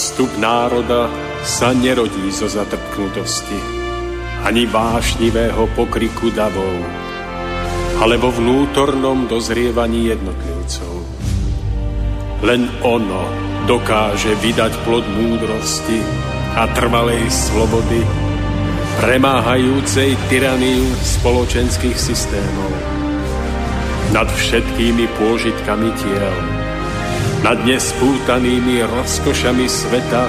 Zostup národa sa nerodí zo zatrpknutosti, ani vášnivého pokriku davov, ale vo vnútornom dozrievaní jednotlivcov. Len ono dokáže vydať plod múdrosti a trvalej slobody, premáhajúcej tyraniu spoločenských systémov. Nad všetkými pôžitkami tiel, nad nespútanými rozkošami sveta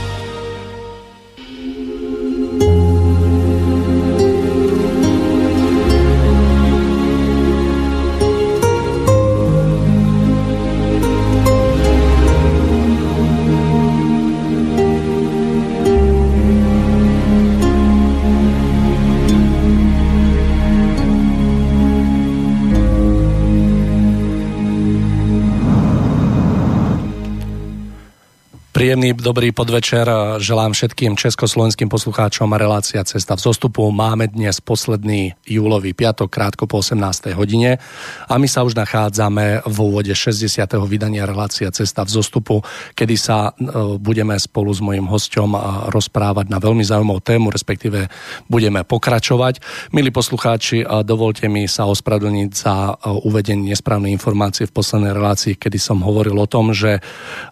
Príjemný dobrý podvečer želám všetkým československým poslucháčom Relácia Cesta vzostupu. Máme dnes posledný júlový piatok, krátko po 18. hodine a my sa už nachádzame v úvode 60. vydania Relácia Cesta vzostupu, kedy sa budeme spolu s mojím hosťom rozprávať na veľmi zaujímavú tému, respektíve budeme pokračovať. Milí poslucháči, dovolte mi sa ospravedlniť za uvedenie nesprávnej informácie v poslednej relácii, kedy som hovoril o tom, že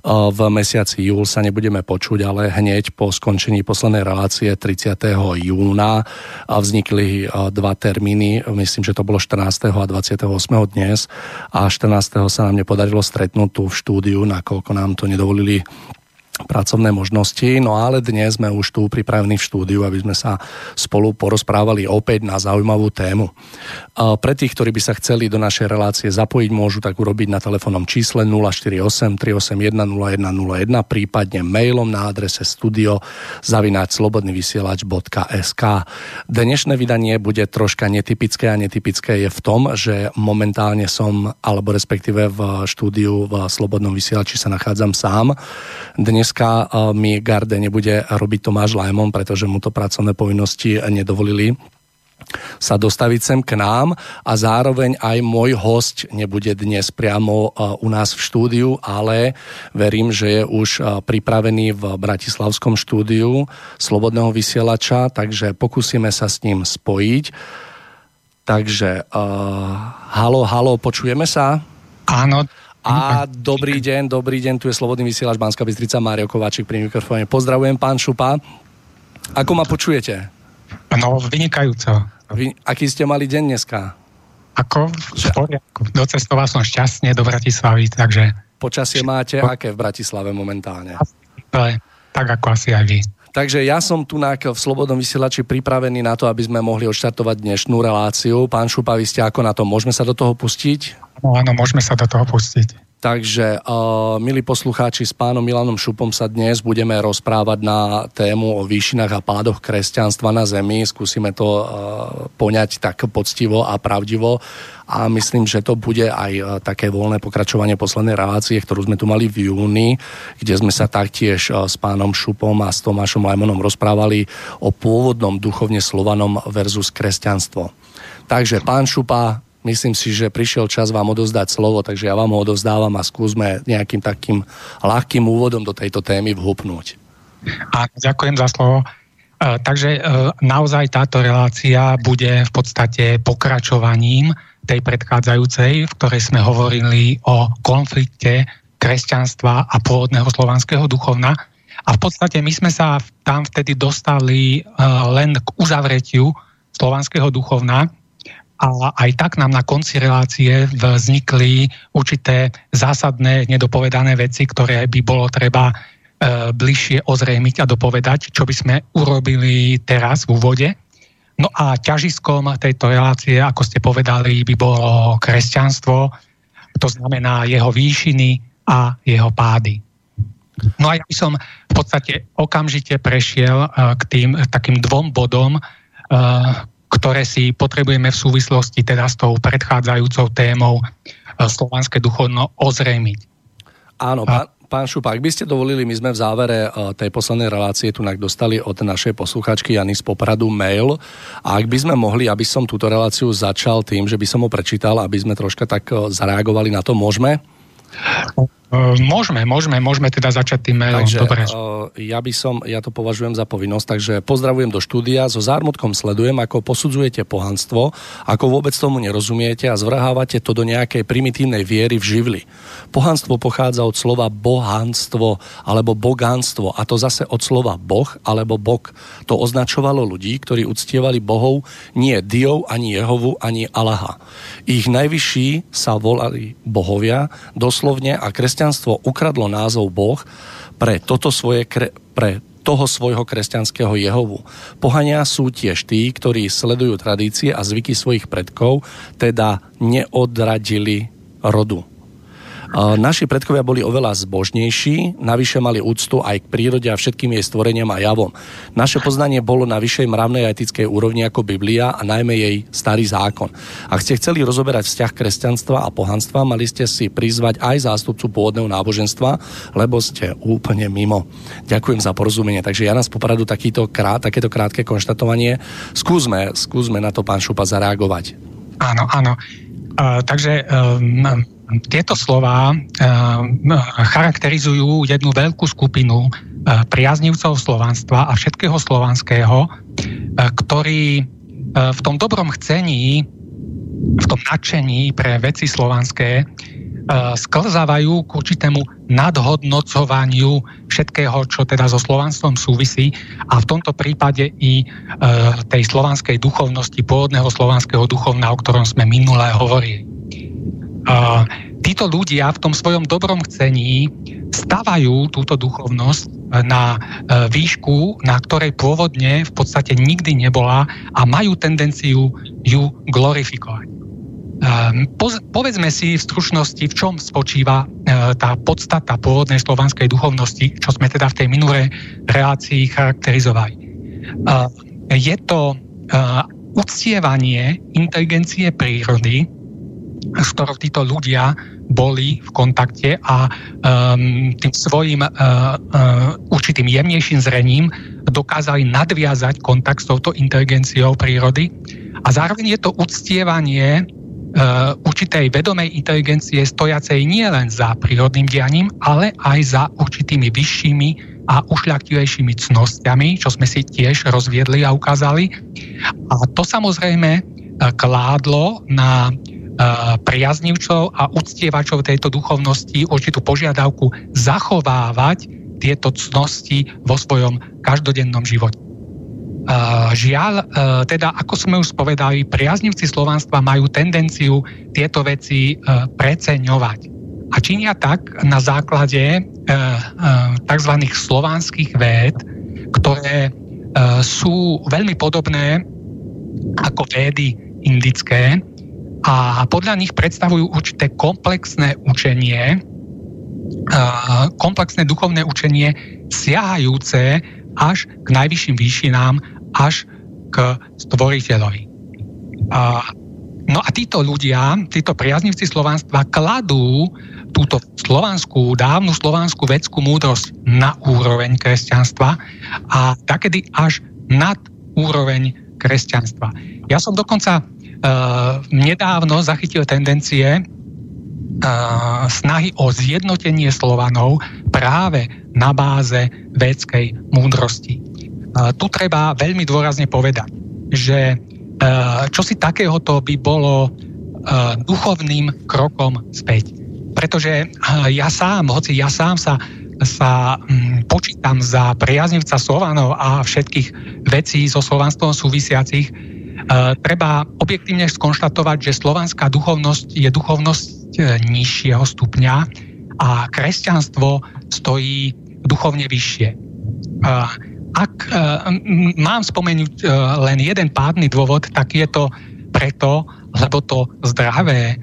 v mesiaci júl sa nebudeme počuť, ale hneď po skončení poslednej relácie 30. júna vznikli dva termíny, myslím, že to bolo 14. a 28. dnes a 14. sa nám nepodarilo stretnúť tu v štúdiu, nakoľko nám to nedovolili pracovné možnosti, no ale dnes sme už tu pripravení v štúdiu, aby sme sa spolu porozprávali opäť na zaujímavú tému. Pre tých, ktorí by sa chceli do našej relácie zapojiť, môžu tak urobiť na telefónnom čísle 048 381 0101, prípadne mailom na adrese studio@slobodnyvysielac.sk. Dnešné vydanie bude troška netypické a netypické je v tom, že momentálne som, alebo respektíve v štúdiu v Slobodnom vysielači sa nachádzam sám. Dneska mi garde nebude robiť Tomáš Lajmon, pretože mu to pracovné povinnosti nedovolili sa dostaviť sem k nám a zároveň aj môj hosť nebude dnes priamo u nás v štúdiu, ale verím, že je už pripravený v bratislavskom štúdiu Slobodného vysielača, takže pokúsime sa s ním spojiť. Takže haló, počujeme sa? Áno. A dobrý deň, tu je Slobodný vysielač Banská Bystrica, Mário Kováčik pri mikrofóne. Pozdravujem, pán Šupa. Ako ma počujete? No, vynikajúco. Aký ste mali deň dneska? Docestoval som šťastne do Bratislavy, takže... Počasie máte aké v Bratislave momentálne? Tak ako asi aj vy. Takže ja som tu v Slobodnom vysielači pripravený na to, aby sme mohli odštartovať dnešnú reláciu. Pán Šupa, vy ste ako na to? Môžeme sa do toho pustiť? Áno, môžeme sa do toho pustiť. Takže, milí poslucháči, s pánom Milanom Šupom sa dnes budeme rozprávať na tému o výšinách a pádoch kresťanstva na Zemi. Skúsime to poňať tak poctivo a pravdivo a myslím, že to bude aj také voľné pokračovanie poslednej relácie, ktorú sme tu mali v júni, kde sme sa taktiež s pánom Šupom a s Tomášom Lajmonom rozprávali o pôvodnom duchovne Slovanom versus kresťanstvo. Takže, pán Šupa, myslím si, že prišiel čas vám odovzdať slovo, takže ja vám ho odovzdávam a skúsme nejakým takým ľahkým úvodom do tejto témy vhupnúť. Áno, ďakujem za slovo. Takže naozaj táto relácia bude v podstate pokračovaním tej predchádzajúcej, v ktorej sme hovorili o konflikte kresťanstva a pôvodného slovanského duchovna. A v podstate my sme sa tam vtedy dostali len k uzavretiu slovanského duchovna, a aj tak nám na konci relácie vznikli určité zásadné nedopovedané veci, ktoré by bolo treba bližšie ozrejmiť a dopovedať, čo by sme urobili teraz v úvode. No a ťažiskom tejto relácie, ako ste povedali, by bolo kresťanstvo, to znamená jeho výšiny a jeho pády. No a ja by som v podstate okamžite prešiel k tým takým dvom bodom, ktoré si potrebujeme v súvislosti teda s tou predchádzajúcou témou slovanské duchovno ozrejmiť. Áno, pán Šupa, ak by ste dovolili, my sme v závere tej poslednej relácie tunak dostali od našej posluchačky Jany z Popradu mail. A ak by sme mohli, aby som túto reláciu začal tým, že by som ho prečítal, aby sme troška tak zareagovali na to, môžeme? Môžeme teda začať tým mailom. Takže, dobre. Ja to považujem za povinnosť, takže pozdravujem do štúdia, so zármutkom sledujem, ako posudzujete pohanstvo, ako vôbec tomu nerozumiete a zvrhávate to do nejakej primitívnej viery v živli. Pohanstvo pochádza od slova bohanstvo alebo bogánstvo a to zase od slova boh alebo bok. To označovalo ľudí, ktorí uctievali bohov, nie Diov, ani Jehovu, ani Allaha. Ich najvyšší sa volali bohovia, doslovne, a kresťanstvo ukradlo názov Boh pre toho svojho kresťanského Jehovu. Pohania sú tiež tí, ktorí sledujú tradície a zvyky svojich predkov, teda neodradili rodu. Naši predkovia boli oveľa zbožnejší, navyše mali úctu aj k prírode a všetkým jej stvoreniam a javom. Naše poznanie bolo na vyššej mravnej a etickej úrovni ako Biblia a najmä jej starý zákon. Ak ste chceli rozoberať vzťah kresťanstva a pohanstva, mali ste si prizvať aj zástupcu pôvodného náboženstva, lebo ste úplne mimo. Ďakujem za porozumenie. Takže ja nás popradu takéto krátke konštatovanie. Skúsme na to, pán Šupa, zareagovať. Áno. Tieto slová charakterizujú jednu veľkú skupinu priaznivcov slovanstva a všetkého slovanského, ktorí v tom dobrom chcení, v tom nadšení pre veci slovanské sklzávajú k určitému nadhodnocovaniu všetkého, čo teda so slovanstvom súvisí a v tomto prípade i tej slovanskej duchovnosti, pôvodného slovanského duchovna, o ktorom sme minulé hovorili. Títo ľudia v tom svojom dobrom chcení stavajú túto duchovnosť na výšku, na ktorej pôvodne v podstate nikdy nebola a majú tendenciu ju glorifikovať. Povedzme si v stručnosti, v čom spočíva tá podstata pôvodnej slovanskej duchovnosti, čo sme teda v tej minulej relácii charakterizovali. Je to uctievanie inteligencie prírody, s ktorou títo ľudia boli v kontakte a tým svojim určitým jemnejším zrením dokázali nadviazať kontakt s touto inteligenciou prírody. A zároveň je to uctievanie určitej vedomej inteligencie stojacej nielen za prírodným dianím, ale aj za určitými vyššími a ušľachtilejšími cnosťami, čo sme si tiež rozviedli a ukázali. A to samozrejme kládlo na priaznivcov a uctievačov tejto duchovnosti určitú požiadavku zachovávať tieto cnosti vo svojom každodennom živote. Žiaľ, teda ako sme už povedali, priaznivci slovanstva majú tendenciu tieto veci preceňovať. A činia tak na základe tzv. Slovanských véd, ktoré sú veľmi podobné ako védy indické, a podľa nich predstavujú určité komplexné učenie, komplexné duchovné učenie siahajúce až k najvyšším výšinám, až k stvoriteľovi. No a títo ľudia, títo priaznivci slovanstva kladú túto slovanskú, dávnu slovanskú veckú múdrosť na úroveň kresťanstva a takedy až nad úroveň kresťanstva. Ja som dokonca nedávno zachytil tendencie snahy o zjednotenie Slovanov práve na báze védskej múdrosti. Tu treba veľmi dôrazne povedať, že čosi takéhoto by bolo duchovným krokom späť. Pretože ja sám sa počítam za priaznivca Slovanov a všetkých vecí so slovanstvom súvisiacich, treba objektívne skonštatovať, že slovanská duchovnosť je duchovnosť nižšieho stupňa a kresťanstvo stojí duchovne vyššie. Ak mám spomenúť len jeden pádny dôvod, tak je to preto, lebo to zdravé,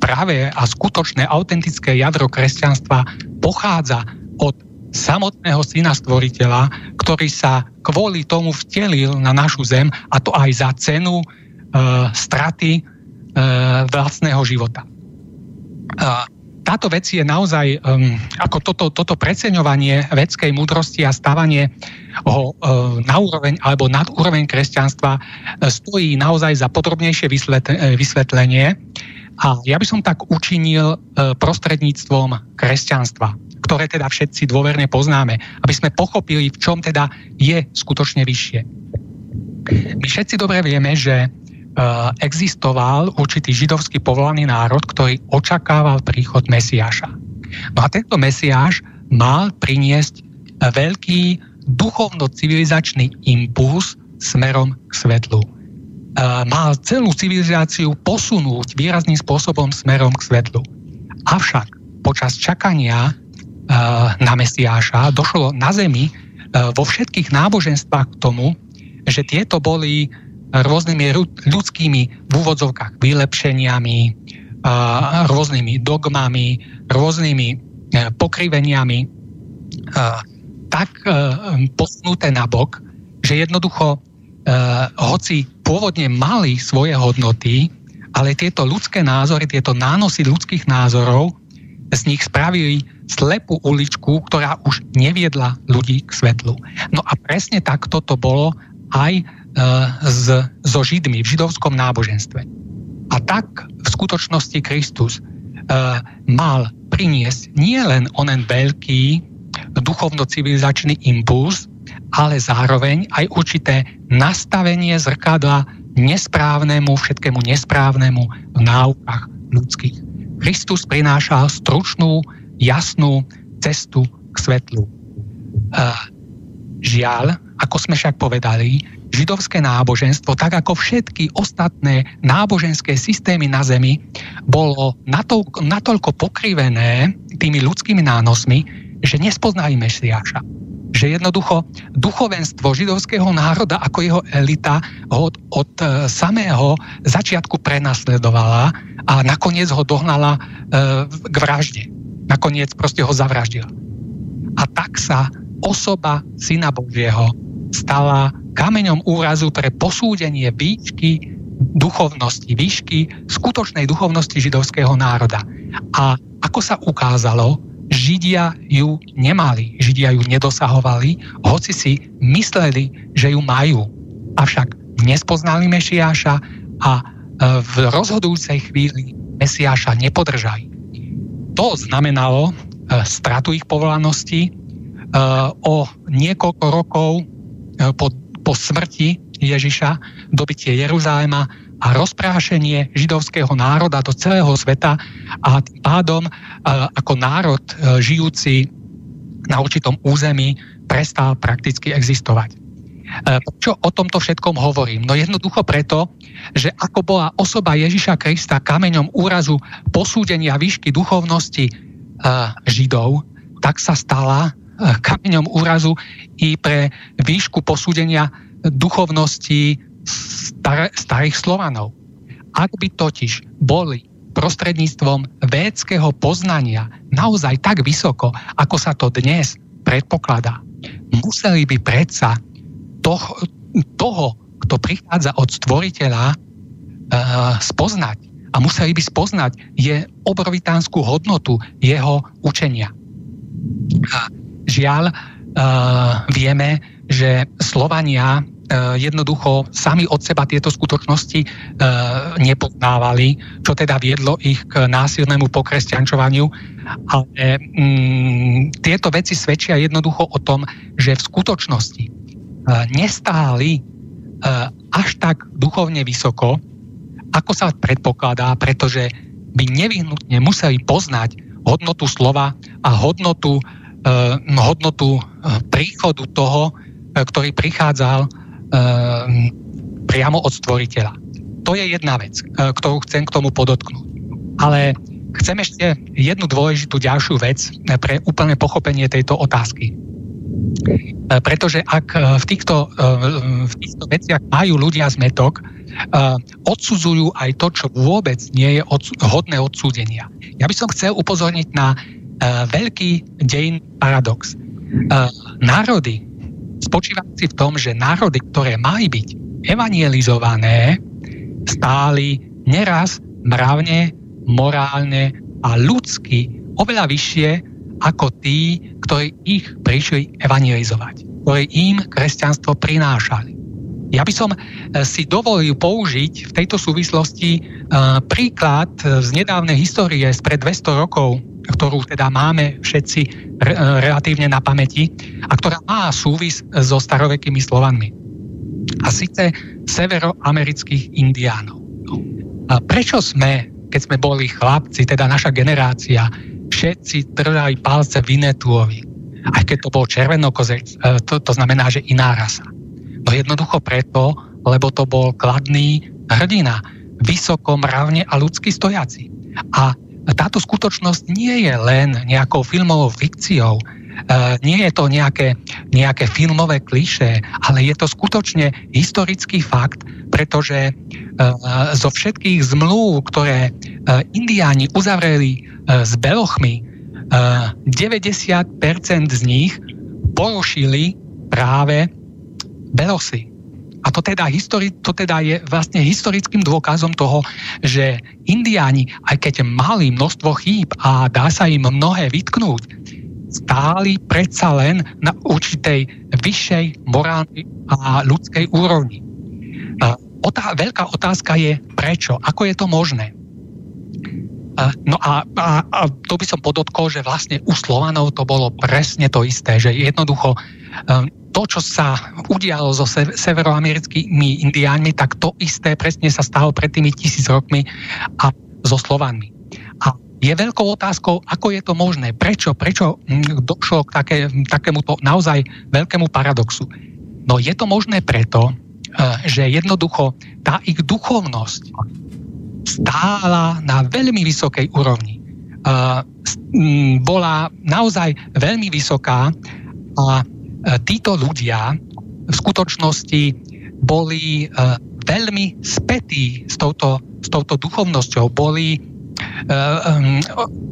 práve a skutočné, autentické jadro kresťanstva pochádza od samotného Syna Stvoriteľa, ktorý sa kvôli tomu vtelil na našu zem, a to aj za cenu straty vlastného života. Táto vec je naozaj, ako toto preceňovanie vedskej múdrosti a stávanie ho na úroveň alebo nad úroveň kresťanstva stojí naozaj za podrobnejšie vysvetlenie. A ja by som tak učinil prostredníctvom kresťanstva, ktoré teda všetci dôverne poznáme, aby sme pochopili, v čom teda je skutočne vyššie. My všetci dobre vieme, že existoval určitý židovský povolaný národ, ktorý očakával príchod Mesiáša. No a tento Mesiáš mal priniesť veľký duchovno-civilizačný impuls smerom k svetlu. Mal celú civilizáciu posunúť výrazným spôsobom smerom k svetlu. Avšak počas čakania na Mesiáša došlo na zemi vo všetkých náboženstvách k tomu, že tieto boli rôznymi ľudskými v úvodzovkách vylepšeniami, rôznymi dogmami, rôznymi pokriveniami tak posunuté na bok, že jednoducho, hoci pôvodne mali svoje hodnoty, ale tieto ľudské názory, tieto nánosy ľudských názorov z nich spravili slepú uličku, ktorá už neviedla ľudí k svetlu. No a presne takto to bolo aj so Židmi v židovskom náboženstve. A tak v skutočnosti Kristus mal priniesť nielen onen veľký duchovno-civilizačný impuls, ale zároveň aj určité nastavenie zrkadla všetkému nesprávnemu v náukách ľudských. Kristus prinášal stručnú, jasnú cestu k svetlu. Žiaľ, ako sme však povedali, židovské náboženstvo, tak ako všetky ostatné náboženské systémy na zemi, bolo natoľko pokrivené tými ľudskými nánosmi, že nespoznali Mesiáša. Že jednoducho duchovenstvo židovského národa ako jeho elita ho od samého začiatku prenasledovala a nakoniec ho dohnala k vražde. Nakoniec proste ho zavraždila. A tak sa osoba Syna Božieho stala kameňom úrazu pre posúdenie výšky duchovnosti, výšky skutočnej duchovnosti židovského národa. A ako sa ukázalo, Židia ju nemali, Židia ju nedosahovali, hoci si mysleli, že ju majú. Avšak nespoznali Mesiáša a v rozhodujúcej chvíli Mesiáša nepodržali. To znamenalo stratu ich povolanosti. O niekoľko rokov po smrti Ježiša, dobytie Jeruzaléma a rozprášenie židovského národa do celého sveta a tým pádom ako národ žijúci na určitom území prestal prakticky existovať. Čo o tomto všetkom hovorím? No jednoducho preto, že ako bola osoba Ježiša Krista kameňom úrazu posúdenia výšky duchovnosti Židov, tak sa stala kameňom úrazu i pre výšku posúdenia duchovnosti starých Slovanov. Ak by totiž boli prostredníctvom védského poznania naozaj tak vysoko, ako sa to dnes predpokladá, museli by predsa toho, kto prichádza od Stvoriteľa, spoznať. A museli by spoznať obrovitánsku hodnotu jeho učenia. Žiaľ, vieme, že Slovania jednoducho sami od seba tieto skutočnosti nepoznávali, čo teda viedlo ich k násilnému pokresťančovaniu. Ale tieto veci svedčia jednoducho o tom, že v skutočnosti nestáli až tak duchovne vysoko, ako sa predpokladá, pretože by nevyhnutne museli poznať hodnotu slova a hodnotu príchodu toho, ktorý prichádzal priamo od Stvoriteľa. To je jedna vec, ktorú chcem k tomu podotknúť. Ale chcem ešte jednu dôležitú ďalšiu vec pre úplné pochopenie tejto otázky. Pretože ak v týchto veciach majú ľudia zmetok, odsudzujú aj to, čo vôbec nie je hodné odsúdenia. Ja by som chcel upozorniť na veľký dejin paradox. národy, spočívajúci v tom, že národy, ktoré mali byť evangelizované, stáli neraz mravne, morálne a ľudsky oveľa vyššie ako tí, ktorí ich prišli evangelizovať, ktorí im kresťanstvo prinášali. Ja by som si dovolil použiť v tejto súvislosti príklad z nedávnej histórie spred 200 rokov, ktorú teda máme všetci relatívne na pamäti a ktorá má súvis so starovekými Slovanmi. A síce severoamerických indiánov. A prečo sme, keď sme boli chlapci, teda naša generácia, všetci držali palce Vinetuovi, aj keď to bol červenokozec, to znamená, že iná rasa. No jednoducho preto, lebo to bol kladný hrdina, vysoko, mravne a ľudsky stojaci. A táto skutočnosť nie je len nejakou filmovou fikciou, nie je to nejaké filmové klišé, ale je to skutočne historický fakt, pretože zo všetkých zmluv, ktoré indiáni uzavreli s belochmi, 90% z nich porušili práve Belosy. A to teda, je vlastne historickým dôkazom toho, že indiáni, aj keď mali množstvo chýb a dá sa im mnohé vytknúť, stáli predsa len na určitej vyššej morálnej a ľudskej úrovni. Veľká otázka je, prečo? Ako je to možné? No a to by som podotkol, že vlastne u Slovanov to bolo presne to isté, že jednoducho to, čo sa udialo so severoamerickými indiánmi, tak to isté presne sa stalo pred tými 1000 rokmi a so Slovanmi. A je veľkou otázkou, ako je to možné, prečo došlo k takémuto naozaj veľkému paradoxu. No je to možné preto, že jednoducho tá ich duchovnosť stála na veľmi vysokej úrovni. Bola naozaj veľmi vysoká a títo ľudia v skutočnosti boli veľmi spätí s touto duchovnosťou.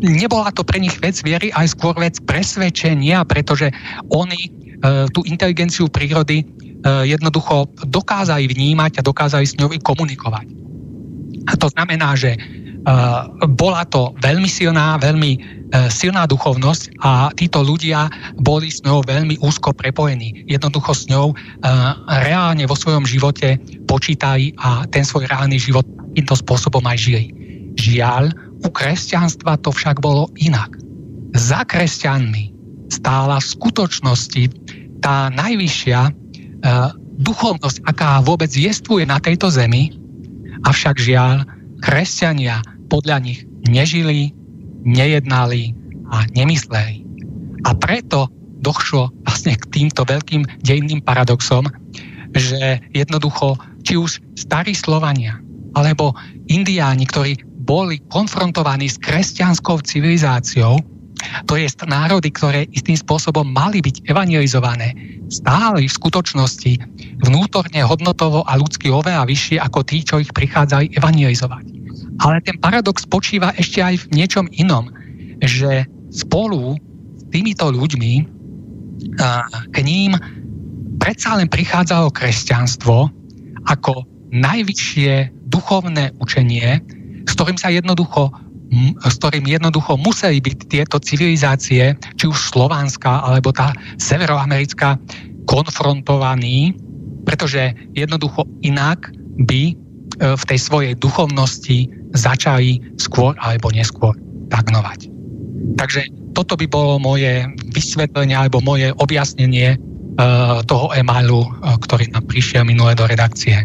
Nebola to pre nich vec viery, aj skôr vec presvedčenia, pretože oni tú inteligenciu prírody jednoducho dokázali vnímať a dokázali s ňou komunikovať. A to znamená, že bola to veľmi silná duchovnosť a títo ľudia boli s ňou veľmi úzko prepojení. Jednoducho s ňou reálne vo svojom živote počítali a ten svoj reálny život týmto spôsobom aj žili. Žiaľ, u kresťanstva to však bolo inak. Za kresťanmi stála v skutočnosti tá najvyššia duchovnosť, aká vôbec jestvuje na tejto zemi, avšak žiaľ, kresťania podľa nich nežili, nejednali a nemysleli. A preto došlo vlastne k týmto veľkým dejinným paradoxom, že jednoducho, či už starí Slovania, alebo indiáni, ktorí boli konfrontovaní s kresťanskou civilizáciou, to je národy, ktoré istým spôsobom mali byť evangelizované, stáli v skutočnosti vnútorne, hodnotovo a ľudsky oveľa vyššie ako tí, čo ich prichádzali evangelizovať. Ale ten paradox spočíva ešte aj v niečom inom, že spolu s týmito ľuďmi k ním predsa len prichádzalo kresťanstvo ako najvyššie duchovné učenie, s ktorým jednoducho museli byť tieto civilizácie, či už slovanská, alebo tá severoamerická, konfrontovaní, pretože jednoducho inak by v tej svojej duchovnosti začali skôr alebo neskôr stagnovať. Takže toto by bolo moje vysvetlenie alebo moje objasnenie toho emailu, ktorý nám prišiel minule do redakcie.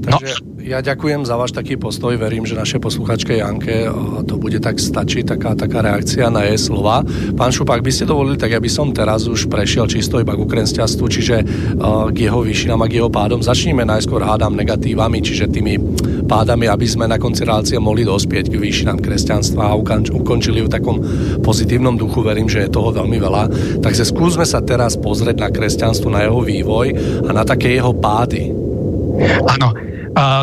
Takže ja ďakujem za váš taký postoj, verím, že našej posluchačke Janke to bude tak stačiť, taká reakcia na jej slova. Pán Šupa, ak by ste dovolili, tak ja by som teraz už prešiel čisto iba k kresťanstvu, čiže k jeho výšinám a k jeho pádom. Začníme najskôr hádam negatívami, čiže tými pádami, aby sme na konci relácie mohli dospieť k výšinám kresťanstva a ukončili ju v takom pozitívnom duchu, verím, že je toho veľmi veľa. Takže skúsme sa teraz pozrieť na kresťanstvo, na jeho vývoj a na také jeho pády. Áno,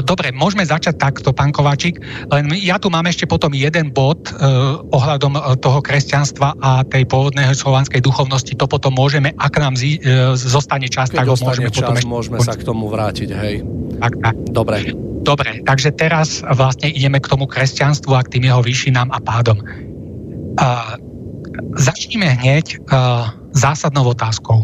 Dobre, môžeme začať takto, pán Kováčik, len ja tu mám ešte potom jeden bod ohľadom toho kresťanstva a tej pôvodnej slovanskej duchovnosti. To potom môžeme, ak nám zostane čas, keď tak ho môžeme čas, potom ešte... môžeme sa k tomu vrátiť, hej. Tak. Dobre, takže teraz vlastne ideme k tomu kresťanstvu a k tým jeho výšinám a pádom. Začníme hneď zásadnou otázkou.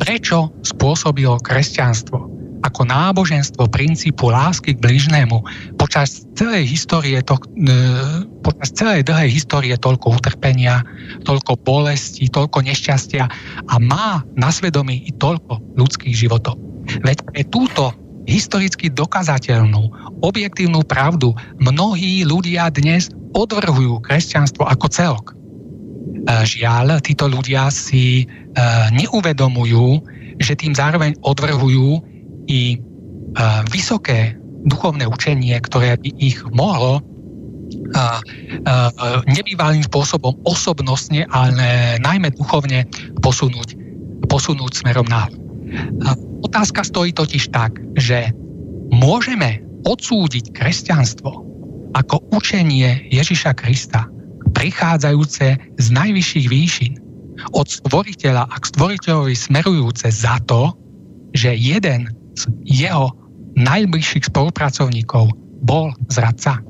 Prečo spôsobilo kresťanstvo ako náboženstvo princípu lásky k blížnemu počas celej histórie dlhej histórie toľko utrpenia, toľko bolesti, toľko nešťastia a má na svedomí i toľko ľudských životov. Veď pre túto historicky dokazateľnú, objektívnu pravdu mnohí ľudia dnes odvrhujú kresťanstvo ako celok. Žiaľ, títo ľudia si neuvedomujú, že tým zároveň odvrhujú i vysoké duchovné učenie, ktoré by ich mohlo nebývalým spôsobom osobnostne, ale najmä duchovne posunúť smerom nahor. Otázka stojí totiž tak, že môžeme odsúdiť kresťanstvo ako učenie Ježiša Krista, prichádzajúce z najvyšších výšin, od stvoriteľa a k stvoriteľovi smerujúce za to, že jeden z jeho najbližších spolupracovníkov bol zradca.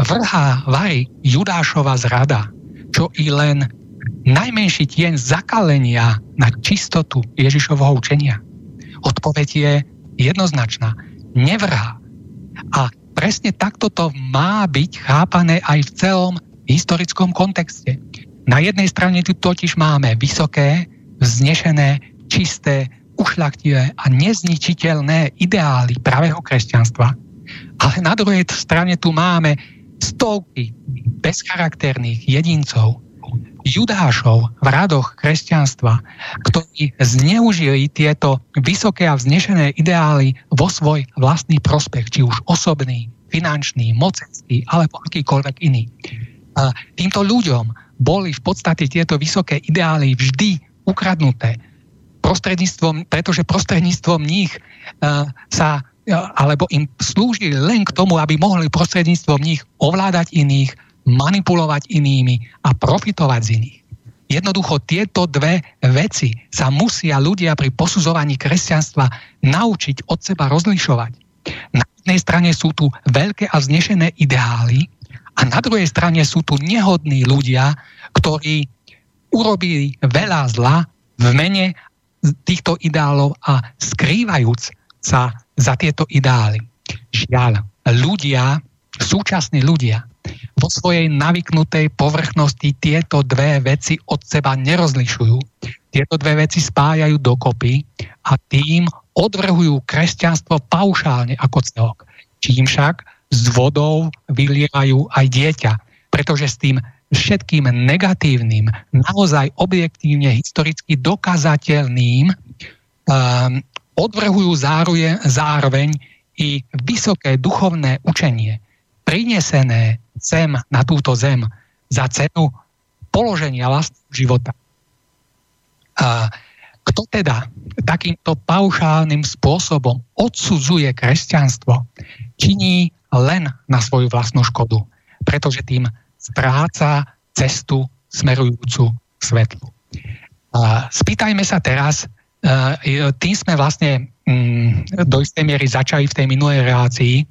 Vrhá varí Judášova zrada, čo i len najmenší tieň zakalenia na čistotu Ježišovho učenia. Odpoveď je jednoznačná. Nevrhá. A presne takto to má byť chápané aj v celom historickom kontexte. Na jednej strane tu totiž máme vysoké, vznešené, čisté, ušľachtivé a nezničiteľné ideály pravého kresťanstva. Ale na druhej strane tu máme stovky bezcharakterných jedincov, Judášov v radoch kresťanstva, ktorí zneužili tieto vysoké a vznešené ideály vo svoj vlastný prospech, či už osobný, finančný, mocenský, alebo akýkoľvek iný. Týmto ľuďom boli v podstate tieto vysoké ideály vždy ukradnuté, pretože prostredníctvom nich alebo im slúžili len k tomu, aby mohli prostredníctvom nich ovládať iných, manipulovať inými a profitovať z iných. Jednoducho tieto dve veci sa musia ľudia pri posudzovaní kresťanstva naučiť od seba rozlišovať. Na jednej strane sú tu veľké a vznešené ideály a na druhej strane sú tu nehodní ľudia, ktorí urobili veľa zla v mene týchto ideálov a skrývajúc sa za tieto ideály. Žiaľ, súčasní ľudia vo svojej navyknutej povrchnosti tieto dve veci od seba nerozlišujú. Tieto dve veci spájajú dokopy a tým odvrhujú kresťanstvo paušálne ako celok. Čím však s vodou vylievajú aj dieťa, pretože s tým všetkým negatívnym, naozaj objektívne historicky dokazateľným odvrhujú zároveň i vysoké duchovné učenie, prinesené sem na túto zem za cenu položenia vlastného života. A kto teda takýmto paušálnym spôsobom odsudzuje kresťanstvo, činí len na svoju vlastnú škodu, pretože tým stráca cestu smerujúcu k svetlu. Spýtajme sa teraz, tým sme vlastne do istej miery začali v tej minulej relácii,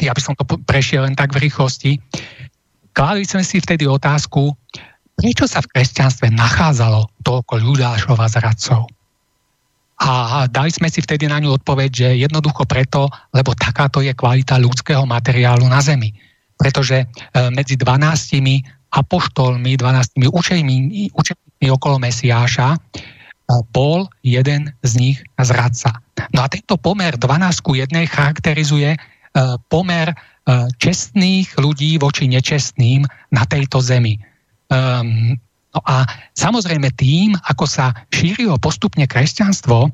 ja by som to prešiel len tak v rýchlosti. Kládli sme si vtedy otázku, prečo sa v kresťanstve nachádzalo toľko Judášov a zradcov. A dali sme si vtedy na ňu odpoveď, že jednoducho preto, lebo takáto je kvalita ľudského materiálu na zemi. Pretože medzi 12 apoštolmi, 12 učeníkmi okolo Mesiáša bol jeden z nich zradca. No a tento pomer 12:1 charakterizuje pomer čestných ľudí voči nečestným na tejto zemi. No a samozrejme tým, ako sa šírilo postupne kresťanstvo,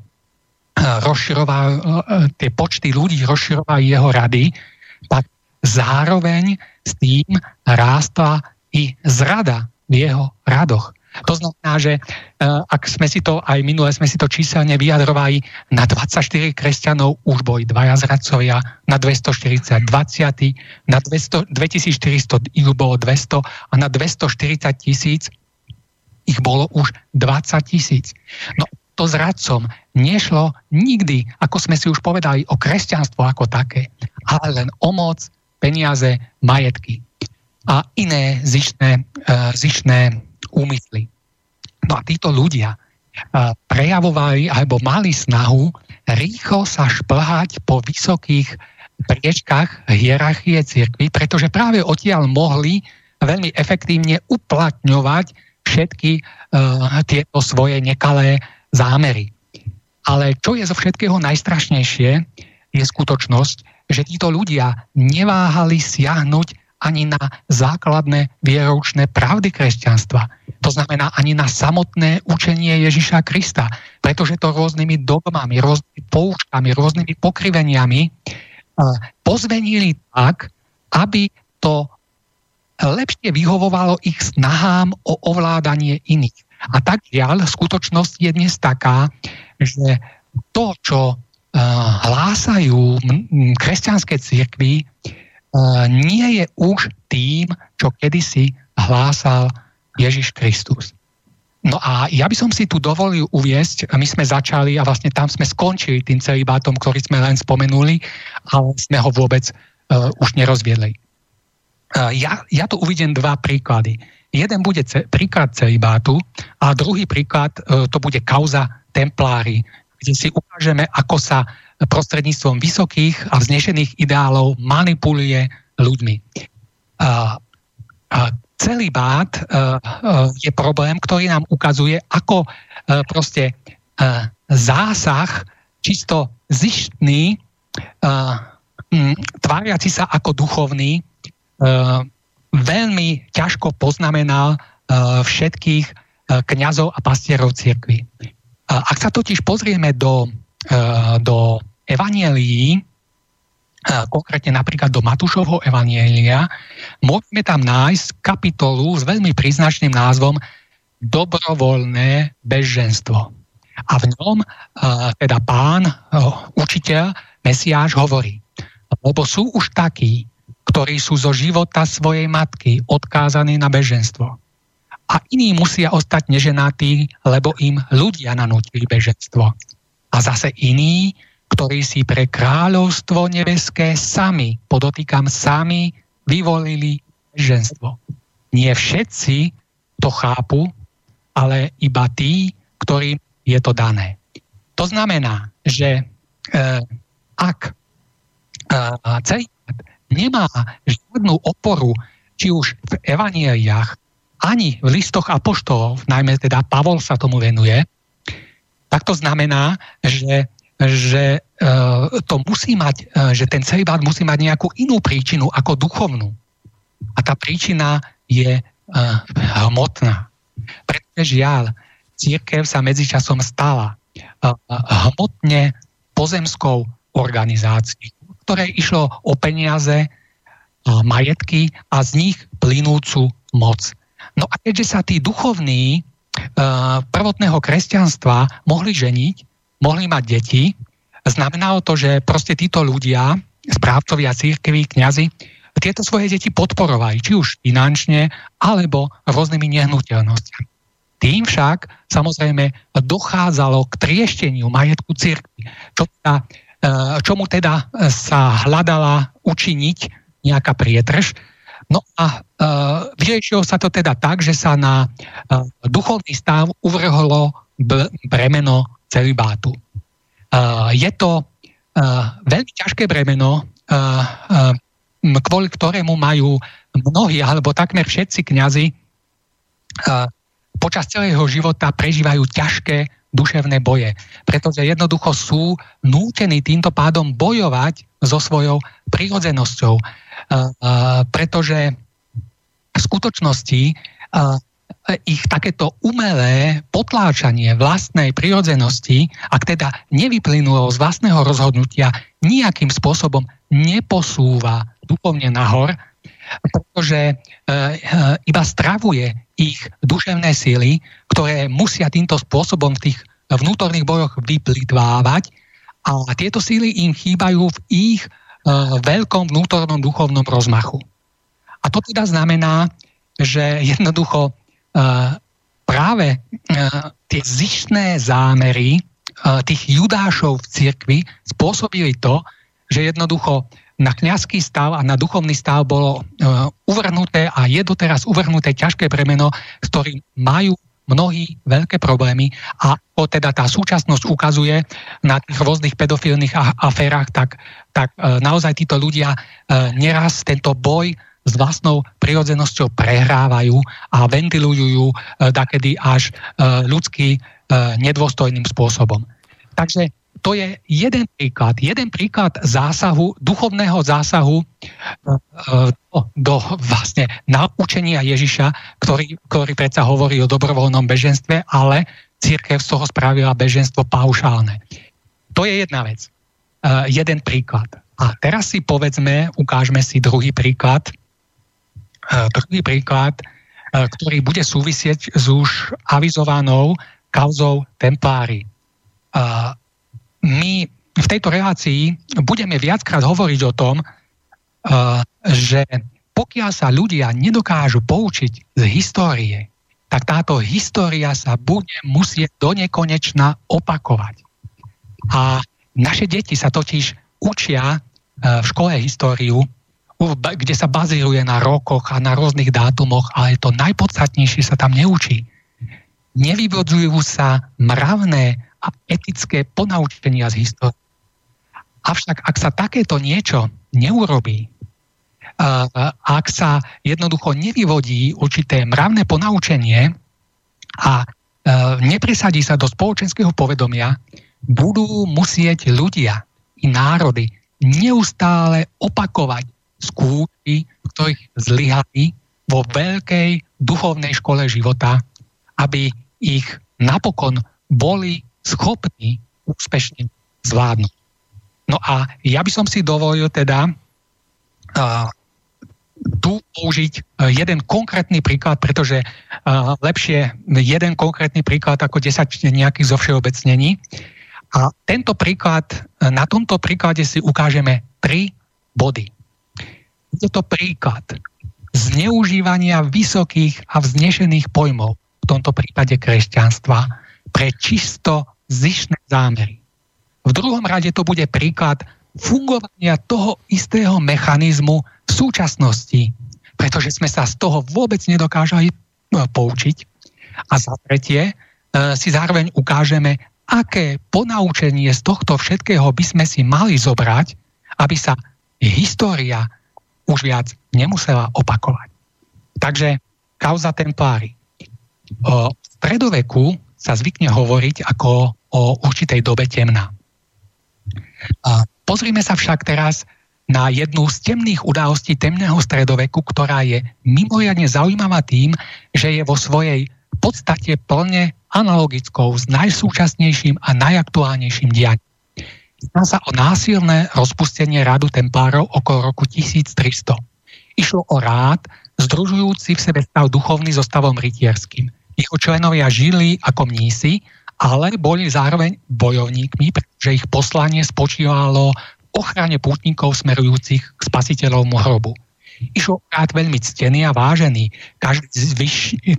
tie počty ľudí rozširovali jeho rady, tak zároveň s tým rástla i zrada v jeho radoch. To znamená, že ak sme si to aj minule, sme si to číselne vyjadrovali, na 24 kresťanov už boli dvaja zradcovia, na 240 20, na 2400 ich bolo 200 a na 240 000 ich bolo už 20 000. No to zradcom nešlo nikdy, ako sme si už povedali, o kresťanstvo ako také, ale len o moc, peniaze, majetky a iné zištné úmysly. No a títo ľudia prejavovali alebo mali snahu rýchlo sa šplhať po vysokých priečkách hierarchie cirkvi, pretože práve odtiaľ mohli veľmi efektívne uplatňovať všetky tieto svoje nekalé zámery. Ale čo je zo všetkého najstrašnejšie, je skutočnosť, že títo ľudia neváhali siahnuť ani na základné vieroučné pravdy kresťanstva. To znamená ani na samotné učenie Ježiša Krista, pretože to rôznymi dogmami, rôznymi poučkami, rôznymi pokriveniami pozvenili tak, aby to lepšie vyhovovalo ich snahám o ovládanie iných. A tak žiaľ, skutočnosť je dnes taká, že to, čo hlásajú kresťanské cirkvi, nie je už tým, čo kedysi hlásal Ježiš Kristus. No a ja by som si tu dovolil uviesť, my sme začali a vlastne tam sme skončili tým celibátom, ktorý sme len spomenuli, ale sme ho vôbec už nerozviedli. Ja tu uvidím dva príklady. Jeden bude príklad celibátu a druhý príklad to bude kauza templári, kde si ukážeme, ako sa prostredníctvom vysokých a vznešených ideálov manipuluje ľuďmi. Celibát je problém, ktorý nám ukazuje, ako proste zásah čisto zištný, tváriaci sa ako duchovný, veľmi ťažko poznamenal všetkých kňazov a pastierov cirkvi. Ak sa totiž pozrieme do evanjelií, konkrétne napríklad do Matúšovho evanjelia, môžeme tam nájsť kapitolu s veľmi príznačným názvom Dobrovoľné bezženstvo. A v ňom teda pán, učiteľ, Mesiáš hovorí: lebo sú už takí, ktorí sú zo života svojej matky odkázaní na bezženstvo. A iní musia ostať neženatí, lebo im ľudia nanútili bezženstvo. A zase iní, ktorí si pre kráľovstvo nebeské sami, podotýkam sami, vyvolili ženstvo. Nie všetci to chápu, ale iba tí, ktorým je to dané. To znamená, že ak celibát nemá žiadnu oporu, či už v evanjeliách, ani v listoch apoštolov, najmä teda Pavol sa tomu venuje, tak to znamená, že to musí mať, že ten celibát musí mať nejakú inú príčinu ako duchovnú. A tá príčina je hmotná. Pretože žiaľ, cirkev sa medzičasom stala hmotne pozemskou organizáciou, ktorej išlo o peniaze, majetky a z nich plynúcu moc. No a keďže sa tí duchovní prvotného kresťanstva mohli ženiť, mohli mať deti. Znamenalo to, že proste títo ľudia, správcovia cirkvi, kňazi, tieto svoje deti podporovali, či už finančne, alebo rôznymi nehnuteľnosťami. Tým však, samozrejme, dochádzalo k triešteniu majetku cirkvi, čomu teda sa hľadala učiniť nejaká prietrž. No a vyriešilo sa to teda tak, že sa na duchovný stav uvrhlo bremeno celibátu. Je to veľmi ťažké bremeno, kvôli ktorému majú mnohí, alebo takmer všetci kňazi počas celého života prežívajú ťažké duševné boje, pretože jednoducho sú nútení týmto pádom bojovať so svojou prirodzenosťou. Pretože v skutočnosti ich takéto umelé potláčanie vlastnej prirodzenosti, ak teda nevyplynulo z vlastného rozhodnutia, nejakým spôsobom neposúva duchovne nahor, pretože iba stravuje ich duševné síly, ktoré musia týmto spôsobom v tých vnútorných bojoch vyplitvávať, a tieto síly im chýbajú v ich veľkom vnútornom duchovnom rozmachu. A to teda znamená, že jednoducho práve tie zištné zámery tých judášov v cirkvi spôsobili to, že jednoducho na kňazský stav a na duchovný stav bolo uvrhnuté a je doteraz uvrhnuté ťažké bremeno, s ktorým majú mnohí veľké problémy, a ako teda tá súčasnosť ukazuje na tých rôznych pedofilných aférach, tak naozaj títo ľudia neraz tento boj s vlastnou prirodzenosťou prehrávajú a ventilujú ju takedy až ľudský nedôstojným spôsobom. Takže to je jeden príklad zásahu, duchovného zásahu do vlastne naučenia Ježiša, ktorý predsa hovorí o dobrovoľnom beženstve, ale cirkev z toho spravila beženstvo paušálne. To je jedna vec. Jeden príklad. A teraz si ukážme si druhý príklad. Druhý príklad, ktorý bude súvisieť s už avizovanou kauzou Templári. My v tejto relácii budeme viackrát hovoriť o tom, že pokiaľ sa ľudia nedokážu poučiť z histórie, tak táto história sa bude musieť donekonečna opakovať. A naše deti sa totiž učia v škole históriu, kde sa bazíruje na rokoch a na rôznych dátumoch, ale to najpodstatnejšie sa tam neučí. Nevyvodzujú sa mravné a etické ponaučenia z histórie. Avšak ak sa takéto niečo neurobí, ak sa jednoducho nevyvodí určité mravné ponaučenie a nepresadí sa do spoločenského povedomia, budú musieť ľudia i národy neustále opakovať skúšky, v ktorých zlyhali vo veľkej duchovnej škole života, aby ich napokon boli schopní úspešne zvládnuť. No a ja by som si dovolil teda tu použiť jeden konkrétny príklad, pretože lepšie jeden konkrétny príklad ako 10 nejakých zovšeobecnení. A tento príklad, na tomto príklade si ukážeme 3 body. Je to príklad zneužívania vysokých a vznešených pojmov, v tomto prípade kresťanstva, pre čisto zištné zámery. V druhom rade to bude príklad fungovania toho istého mechanizmu v súčasnosti, pretože sme sa z toho vôbec nedokážali poučiť. A za tretie si zároveň ukážeme, aké ponaučenie z tohto všetkého by sme si mali zobrať, aby sa história už viac nemusela opakovať. Takže kauza Templári. O stredoveku sa zvykne hovoriť ako o určitej dobe temna. Pozrime sa však teraz na jednu z temných udalostí temného stredoveku, ktorá je mimoriadne zaujímavá tým, že je vo svojej podstate plne analogickou s najsúčasnejším a najaktuálnejším dianím. Jedná sa o násilné rozpustenie rádu templárov okolo roku 1300. Išlo o rád, združujúci v sebe stav duchovný so stavom rytierským. Jeho členovia žili ako mnísi, ale boli zároveň bojovníkmi, pretože ich poslanie spočívalo v ochrane pútnikov smerujúcich k spasiteľovmu hrobu. Išlo o rád veľmi ctený a vážený.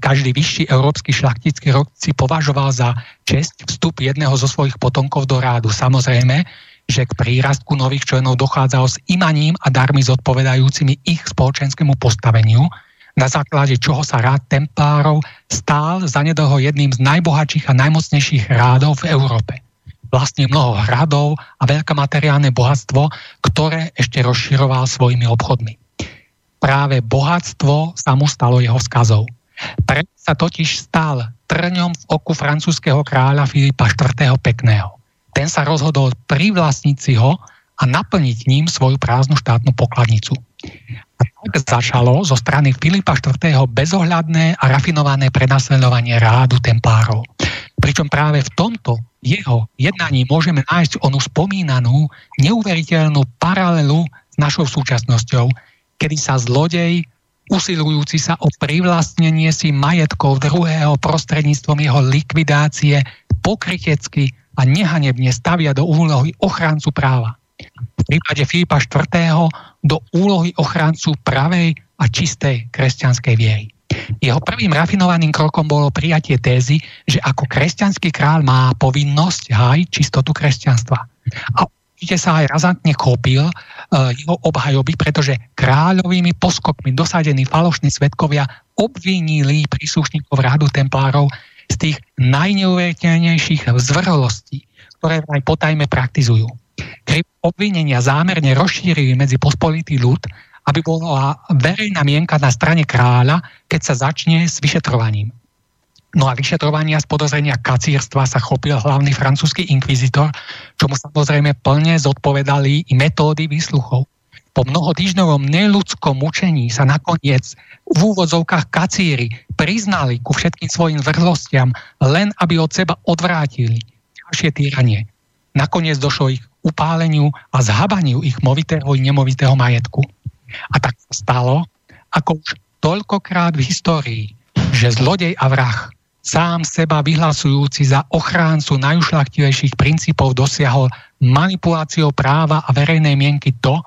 Každý vyšší európsky šlachtický rod si považoval za česť vstup jedného zo svojich potomkov do rádu. Samozrejme, že k prírastku nových členov dochádzalo s imaním a darmi zodpovedajúcimi ich spoločenskému postaveniu, na základe čoho sa rád templárov stál zanedlho jedným z najbohatších a najmocnejších rádov v Európe. Vlastne mnoho hradov a veľké materiálne bohatstvo, ktoré ešte rozširoval svojimi obchodmi. Práve bohatstvo sa mu stalo jeho skazou. Preto sa totiž stal trňom v oku francúzskeho kráľa Filipa IV. Pekného. Ten sa rozhodol privlastniť si ho a naplniť ním svoju prázdnu štátnu pokladnicu. A tak začalo zo strany Filipa IV. Bezohľadné a rafinované prenasledovanie rádu templárov. Pričom práve v tomto jeho jednaní môžeme nájsť onu spomínanú, neuveriteľnú paralelu s našou súčasnosťou, kedy sa zlodej usilujúci sa o privlastnenie si majetkov druhého prostredníctvom jeho likvidácie pokrytecky a nehanebne stavia do úlohy ochráncu práva. V prípade Filipa IV. Do úlohy ochráncu pravej a čistej kresťanskej viery. Jeho prvým rafinovaným krokom bolo prijatie tézy, že ako kresťanský kráľ má povinnosť hájiť čistotu kresťanstva. A určite sa aj razantne chopil jeho obhajoby, pretože kráľovými poskokmi dosadení falošní svedkovia obvinili príslušníkov rádu templárov z tých najneuveriteľnejších zvrhlostí, ktoré aj potajme praktizujú. Obvinenia zámerne rozšírili medzi pospolitý ľud, aby bola verejná mienka na strane kráľa, keď sa začne s vyšetrovaním. No a vyšetrovania z podozrenia kacírstva sa chopil hlavný francúzsky inkvizitor, čomu samozrejme plne zodpovedali i metódy výsluchov. Po mnohotýždňovom neľudskom mučení sa nakoniec v úvodzovkách kacíri priznali ku všetkým svojim zvrhlostiam, len aby od seba odvrátili ďalšie týranie. Nakoniec došlo ich upáleniu a zhabaniu ich movitého i nemovitého majetku. A tak sa stalo, ako už toľkokrát v histórii, že zlodej a vrah, sám seba vyhlasujúci za ochráncu najušľachtilejších princípov, dosiahol manipuláciou práva a verejnej mienky to,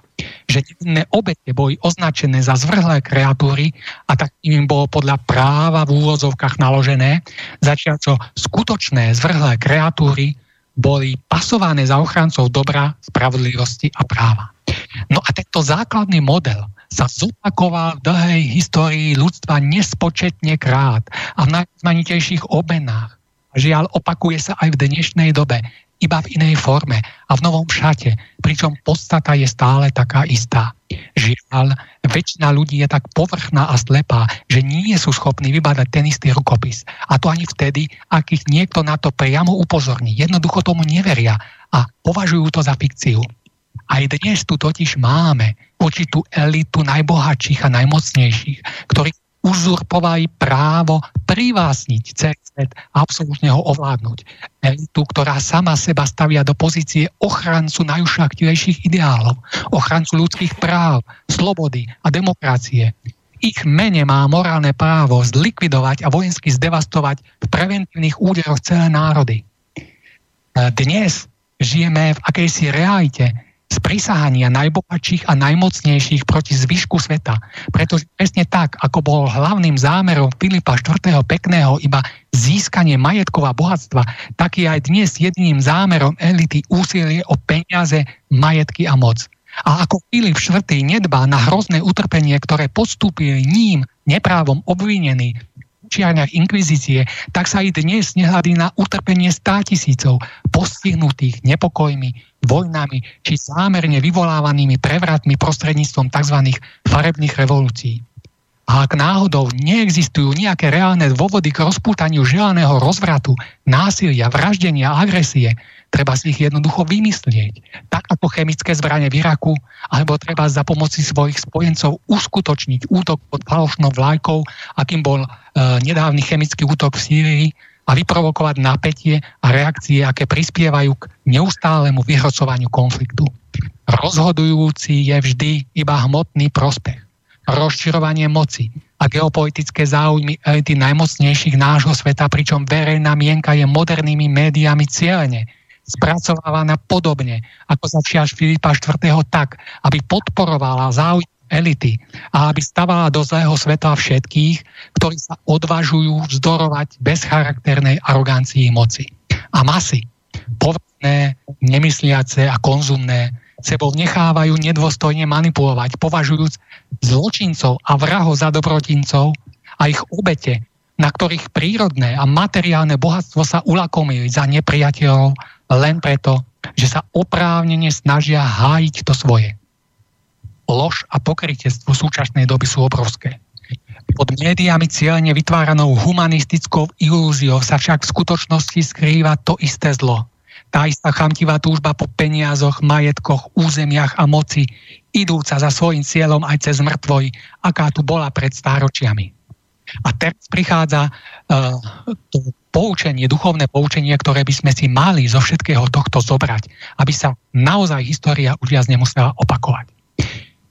že nevinné obete boli označené za zvrhlé kreatúry a tak im bolo podľa práva v úvodzovkách naložené, začiaco skutočné zvrhlé kreatúry boli pasované za ochráncov dobra, spravodlivosti a práva. No a tento základný model sa zopakoval v dlhej histórii ľudstva nespočetne krát a v najzmanitejších obenách. Žiaľ, opakuje sa aj v dnešnej dobe, iba v inej forme a v novom šate, pričom podstata je stále taká istá. Žiaľ, väčšina ľudí je tak povrchná a slepá, že nie sú schopní vybadať ten istý rukopis. A to ani vtedy, ak ich niekto na to priamo upozorní. Jednoducho tomu neveria a považujú to za fikciu. Aj dnes tu totiž máme určitú elitu najbohatších a najmocnejších, ktorí uzurpovali právo privlastniť celý svet a absolútne ho ovládnuť. Elitu, ktorá sama seba stavia do pozície ochrancu najušľachtilejších ideálov, ochrancu ľudských práv, slobody a demokracie. Ich mene má morálne právo zlikvidovať a vojensky zdevastovať v preventívnych úderoch celé národy. Dnes žijeme v akejsi realite sprisahania najbohatších a najmocnejších proti zvyšku sveta. Pretože presne tak, ako bol hlavným zámerom Filipa IV. Pekného iba získanie majetkov a bohatstva, tak je aj dnes jediným zámerom elity úsilie o peniaze, majetky a moc. A ako Filip IV. Nedbá na hrozné utrpenie, ktoré podstúpili ním neprávom obvinení čiarniach inkvizície, tak sa i dnes nehľadí na utrpenie 100 000 postihnutých nepokojmi, vojnami či zámerne vyvolávanými prevratmi prostredníctvom tzv. Farebných revolúcií. A ak náhodou neexistujú nejaké reálne dôvody k rozpútaniu želaného rozvratu, násilia, vraždenia a agresie, treba si ich jednoducho vymyslieť, tak ako chemické zbrane v Iraku, alebo treba za pomoci svojich spojencov uskutočniť útok pod falošnou vlajkou, akým bol nedávny chemický útok v Sýrii, a vyprovokovať napätie a reakcie, aké prispievajú k neustálemu vyhrocovaniu konfliktu. Rozhodujúci je vždy iba hmotný prospech, rozširovanie moci a geopolitické záujmy elity najmocnejších nášho sveta, pričom verejná mienka je modernými médiami cieľene spracovávaná podobne ako za čias Filipa IV. Tak, aby podporovala záujmy elity a aby stavala do zlého sveta všetkých, ktorí sa odvažujú vzdorovať bezcharakternej arogancii moci. A masy, povrchné, nemysliace a konzumné, sebou nechávajú nedôstojne manipulovať, považujúc zločincov a vrahov za dobrotincov a ich obete, na ktorých prírodné a materiálne bohatstvo sa ulakomili za nepriateľov len preto, že sa oprávnene snažia hájiť to svoje. Lož a pokrytectvo súčasnej doby sú obrovské. Pod médiami cieľne vytváranou humanistickou ilúziou sa však v skutočnosti skrýva to isté zlo. Tá istá chamtivá túžba po peniazoch, majetkoch, územiach a moci, idúca za svojím cieľom aj cez mŕtvoj, aká tu bola pred stáročiami. A teraz prichádza to poučenie, duchovné poučenie, ktoré by sme si mali zo všetkého tohto zobrať, aby sa naozaj história už viac nemusela opakovať.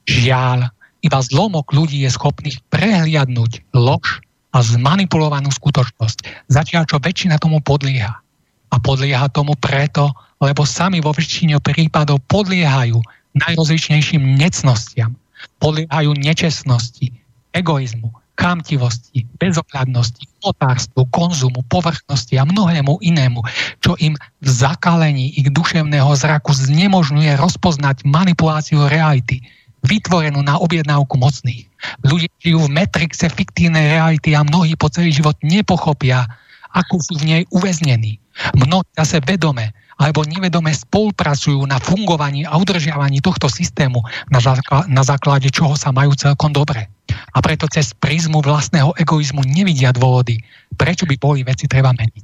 Žiaľ, Iba zlomok ľudí je schopných prehliadnúť lož a zmanipulovanú skutočnosť. Zatiaľ, čo väčšina tomu podlieha. A podlieha tomu preto, lebo sami vo väčšine prípadov podliehajú najrozličnejším necnostiam. Podliehajú nečestnosti, egoizmu, chamtivosti, bezohľadnosti, otárstvu, konzumu, povrchnosti a mnohému inému, čo im v zakalení ich duševného zraku znemožňuje rozpoznať manipuláciu reality, vytvorenú na objednávku mocných. Ľudia žijú v matrixe fiktívnej reality a mnohí po celý život nepochopia, ako sú v nej uväznení. Mnohí zase vedome alebo nevedome spolupracujú na fungovaní a udržiavaní tohto systému, na základe čoho sa majú celkom dobre. A preto cez prízmu vlastného egoizmu nevidia dôvody, prečo by boli veci treba meniť.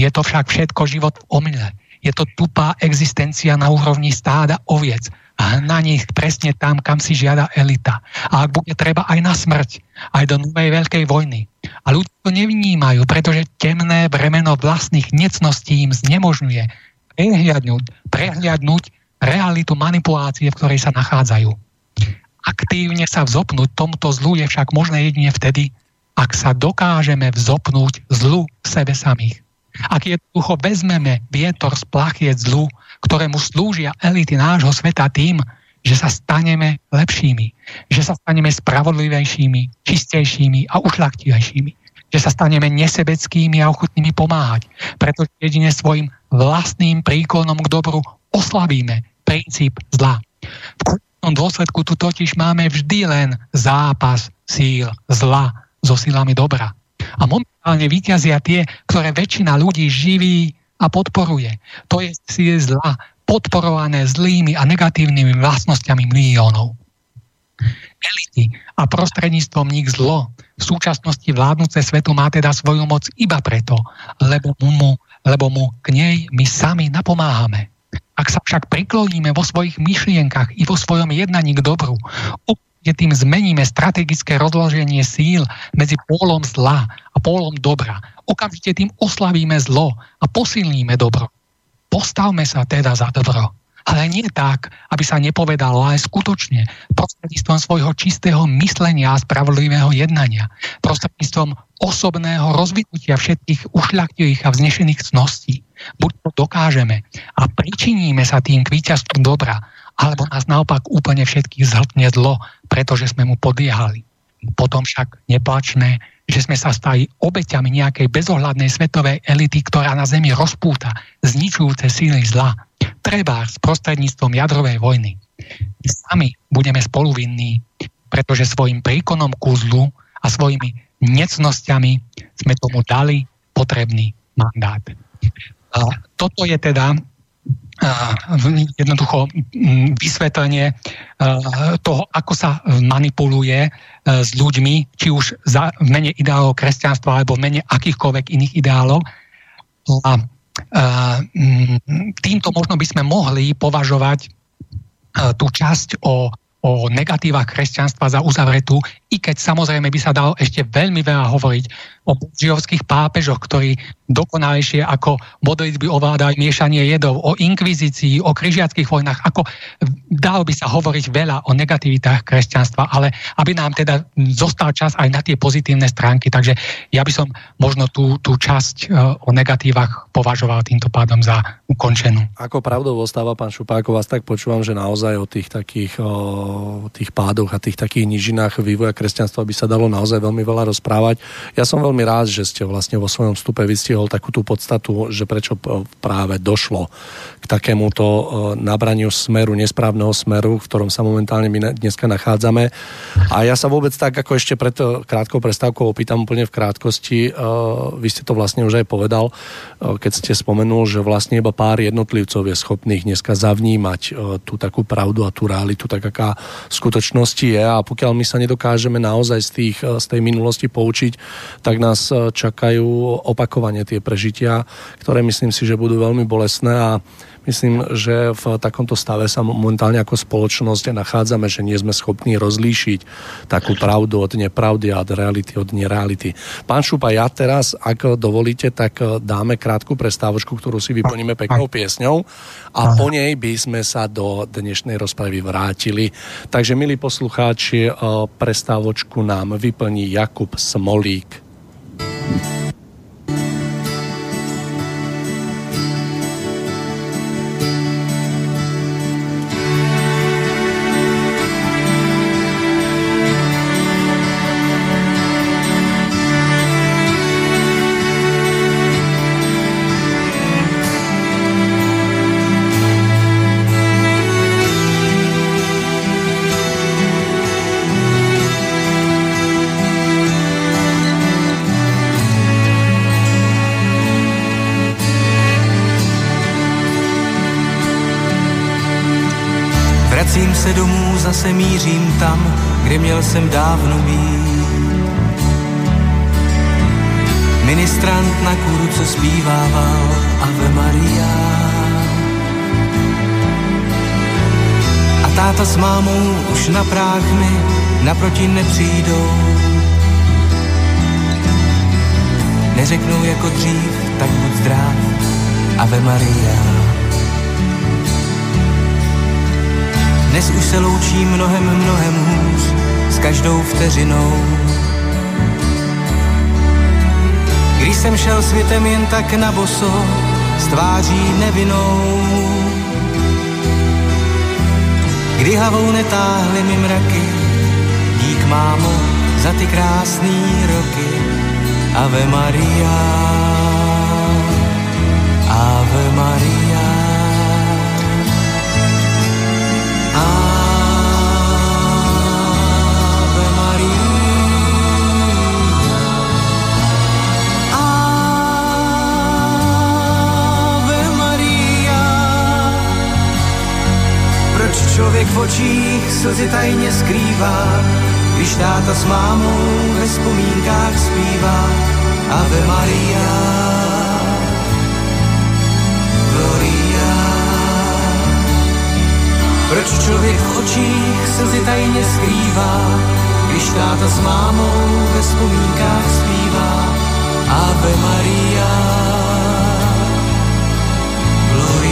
Je to však všetko život v omyle. Je to tupá existencia na úrovni stáda oviec. Hnaných presne tam, kam si žiada elita. A ak bude treba aj na smrť, aj do novej veľkej vojny. A ľudia to nevnímajú, pretože temné bremeno vlastných necností im znemožňuje prehliadnúť realitu manipulácie, v ktorej sa nachádzajú. Aktívne sa vzopnúť tomto zlu je však možné jedine vtedy, ak sa dokážeme vzopnúť zlu sebe samých. Ak jednoducho vezmeme vietor z plachiet zlu, ktorému slúžia elity nášho sveta tým, že sa staneme lepšími, že sa staneme spravodlivejšími, čistejšími a ušľachtilejšími, že sa staneme nesebeckými a ochotnými pomáhať, pretože jedine svojim vlastným príklonom k dobru oslabíme princíp zla. V konečnom dôsledku tu totiž máme vždy len zápas síl zla so silami dobra. A momentálne víťazia tie, ktoré väčšina ľudí živí a podporuje. To je síly zla, podporované zlými a negatívnymi vlastnosťami miliónov. Elity a prostredníctvom nich zlo v súčasnosti vládnuce svetu má teda svoju moc iba preto, lebo mu k nej my sami napomáhame. Ak sa však prikloníme vo svojich myšlienkach i vo svojom jednaní k dobru, kde tým zmeníme strategické rozloženie síl medzi pólom zla a pólom dobra. Okamžite tým oslavíme zlo a posilníme dobro. Postavme sa teda za dobro. Ale nie tak, aby sa nepovedalo, ale skutočne prostredníctvom svojho čistého myslenia a spravodlivého jednania, prostredníctvom osobného rozvinutia všetkých ušľachtilých a vznešených cností. Buď to dokážeme a pričiníme sa tým k víťazstvu dobra, alebo nás naopak úplne všetkých zhltne zlo, pretože sme mu podliehali. Potom však neplačme, že sme sa stali obeťami nejakej bezohľadnej svetovej elity, ktorá na Zemi rozpúta zničujúce síly zla. Trebárs prostredníctvom jadrovej vojny. My sami budeme spoluvinní, pretože svojim príkonom ku zlu a svojimi necnosťami sme tomu dali potrebný mandát. Toto je teda jednoducho vysvetlenie toho, ako sa manipuluje s ľuďmi, či už v mene ideálov kresťanstva alebo v mene akýchkoľvek iných ideálov. A týmto možno by sme mohli považovať tú časť o negatívach kresťanstva za uzavretú, i keď samozrejme by sa dalo ešte veľmi veľa hovoriť o židovských pápežoch, ktorí dokonalejšie ako modlitby ovládajú miešanie jedov, o inkvizícii, o križiackých vojnách, ako dalo by sa hovoriť veľa o negativitách kresťanstva, ale aby nám teda zostal čas aj na tie pozitívne stránky, takže ja by som možno tú časť o negatívach považoval týmto pádom za ukončenú. Ako pravdou ostáva, pán Šupáko, vás tak počúvam, že naozaj o tých takých tých pádoch a tých takých nížinách vývoja kresťanstva by sa dalo naozaj veľmi veľa rozprávať. Ja som veľmi rád, že ste vlastne vo svojom vstupe vystihol takú tú podstatu, že prečo práve došlo k takémuto nabraniu smeru, nesprávneho smeru, v ktorom sa momentálne my dneska nachádzame. A ja sa vôbec tak, ako ešte pred krátkou prestávkou opýtam úplne v krátkosti, vy ste to vlastne už aj povedal, keď ste spomenul, že vlastne iba pár jednotlivcov je schopných dneska zavnímať tú takú pravdu a tú realitu, tak aká v skutočnosti je, a pokiaľ my sa nedokážeme naozaj z tej minulosti poučiť, tak nás čakajú opakovane tie prežitia, ktoré myslím si, že budú veľmi bolestné a myslím, že v takomto stave sa momentálne ako spoločnosť nachádzame, že nie sme schopní rozlíšiť takú pravdu od nepravdy a od reality od nereality. Pán Šupa, ja teraz, ak dovolíte, tak dáme krátku prestávočku, ktorú si vyplníme peknou piesňou a po nej by sme sa do dnešnej rozpravy vrátili. Takže, milí poslucháči, prestávočku nám vyplní Jakub Smolík. Vracím se domů, zase mířím tam, kde měl jsem dávno být. Ministrant na kůru, co zpívával Ave Maria. A táta s mámou už na práh mi naproti nepřijdou. Neřeknou jako dřív, tak buď zdrav, Ave Maria. Dnes už se loučí mnohem, mnohem hůř s každou vteřinou. Když jsem šel světem jen tak na boso, s tváří nevinnou. Kdy hlavou netáhly mi mraky, dík mámo za ty krásný roky. Ave Maria, Ave Maria. Ave Maria, Ave Maria. Proč člověk v očích slzy tajně skrývá, když táta s mámou ve vzpomínkách zpívá Ave Maria, Gloria. Proč člověk v očích slzy tajně skrývá, když táta s mámou ve vzpomínkách zpívá Ave Maria, Gloria.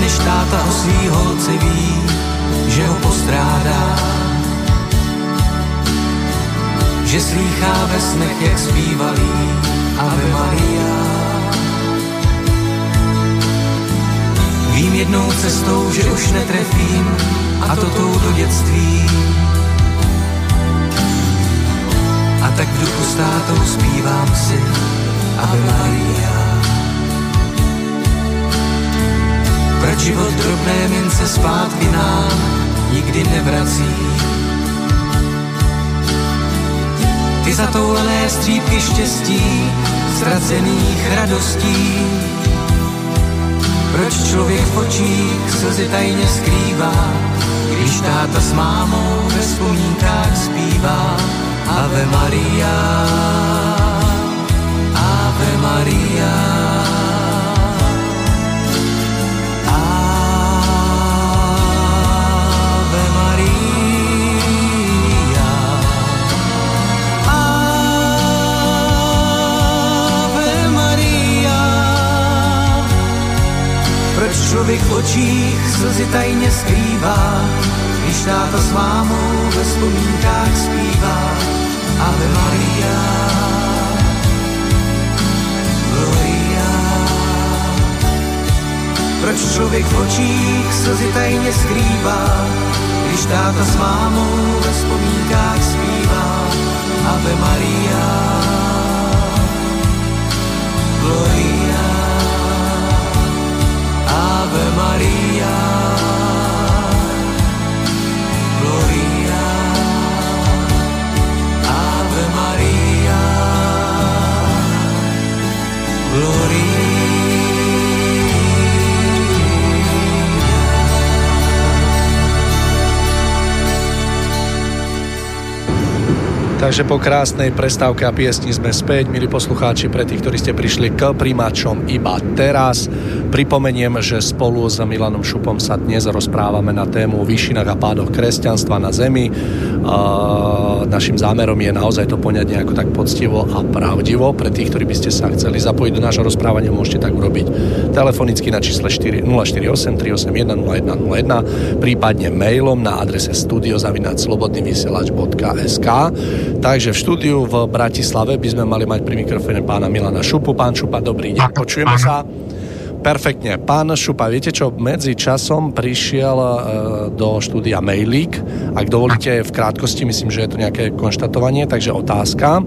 Než táta o svý holce ví, že ho postrádá, že slýchá ve snech, jak zpívalý Ave Maria. Vím jednou cestou, že už netrefím, a to tou do dětství. A tak v duchu s tátou zpívám si Ave Maria. Proč život drobné mince zpátky nám nikdy nevrací? Ty zatoulené střípky štěstí, ztracených radostí. Proč člověk v očích slzy tajně skrývá, když táta s mámou ve vzpomínkách zpívá Ave Maria, Ave Maria. Člověk v očích slzy tajně skrývá, když táta s mámou ve vzpomínkách zpívá Ave Maria, Gloria. Proč člověk v očích slzy tajně skrývá, když táta s mámou ve vzpomínkách zpívá Ave Maria, Gloria. Ave Maria, Gloria, Ave Maria. Takže po krásnej prestávke a piesni sme späť, milí poslucháči, pre tých, ktorí ste prišli k primačom iba teraz. Pripomeniem, že spolu s Milanom Šupom sa dnes rozprávame na tému o výšinách a pádoch kresťanstva na zemi. Našim zámerom je naozaj to poňať nejako tak poctivo a pravdivo. Pre tých, ktorí by ste sa chceli zapojiť do nášho rozprávania, môžete tak urobiť telefonicky na čísle 048 381 0101, prípadne mailom na adrese studio@slobodnyvysielac.sk. Takže v štúdiu v Bratislave by sme mali mať pri mikrofóne pána Milana Šupu. Pán Šupa, dobrý deň, počujeme sa. Perfektne. Pán Šupa, viete čo, medzi časom prišiel do štúdia mailík. Ak dovolíte, v krátkosti, myslím, že je to nejaké konštatovanie, takže otázka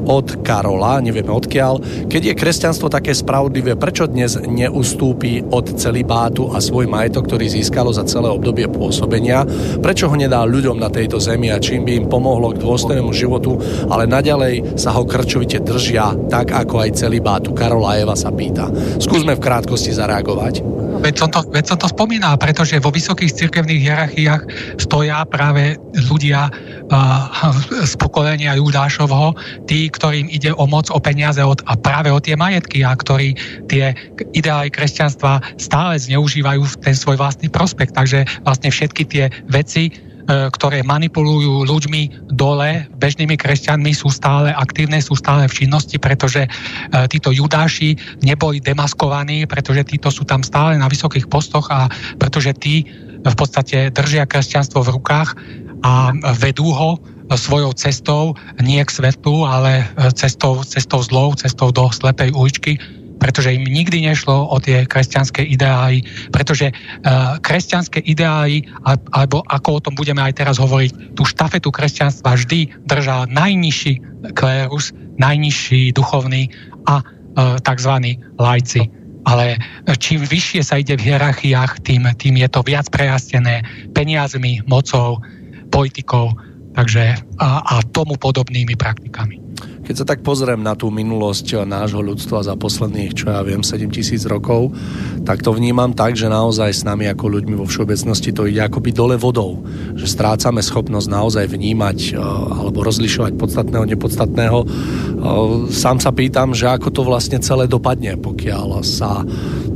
od Karola, nevieme odkiaľ. Keď je kresťanstvo také spravodlivé, prečo dnes neustúpi od celibátu a svoj majetok, ktorý získalo za celé obdobie pôsobenia? Prečo ho nedá ľuďom na tejto zemi a čím by im pomohlo k dôstojnému životu, ale naďalej sa ho krčovite držia, tak ako aj celibátu? Karola Eva sa pýta. Skúsme v krátkosti zareagovať. Veď som to spomínal, pretože vo vysokých cirkevných hierarchiách stoja práve ľudia z pokolenia Judášovho, tí, ktorým ide o moc, o peniaze a práve o tie majetky, a ktorí tie ideály kresťanstva stále zneužívajú v ten svoj vlastný prospekt. Takže vlastne všetky tie veci, ktoré manipulujú ľuďmi dole, bežnými kresťanmi, sú stále aktívne, sú stále v činnosti, pretože títo Judáši neboli demaskovaní, pretože títo sú tam stále na vysokých postoch a pretože tí v podstate držia kresťanstvo v rukách a vedú ho svojou cestou, nie k svetlu, ale cestou zlou, cestou do slepej uličky, pretože im nikdy nešlo o tie kresťanské ideály, pretože kresťanské ideály, alebo ako o tom budeme aj teraz hovoriť, tú štafetu kresťanstva vždy držal najnižší klérus, najnižší duchovný a tzv. Laici. Ale čím vyššie sa ide v hierarchiách, tým je to viac prejastené peniazmi, mocou, politikou, takže a tomu podobnými praktikami. Keď sa tak pozriem na tú minulosť nášho ľudstva za posledných, čo ja viem, 7 000 rokov, tak to vnímam tak, že naozaj s nami ako ľuďmi vo všeobecnosti to ide akoby dole vodou. Že strácame schopnosť naozaj vnímať alebo rozlišovať podstatného, nepodstatného. Sám sa pýtam, že ako to vlastne celé dopadne, pokiaľ sa,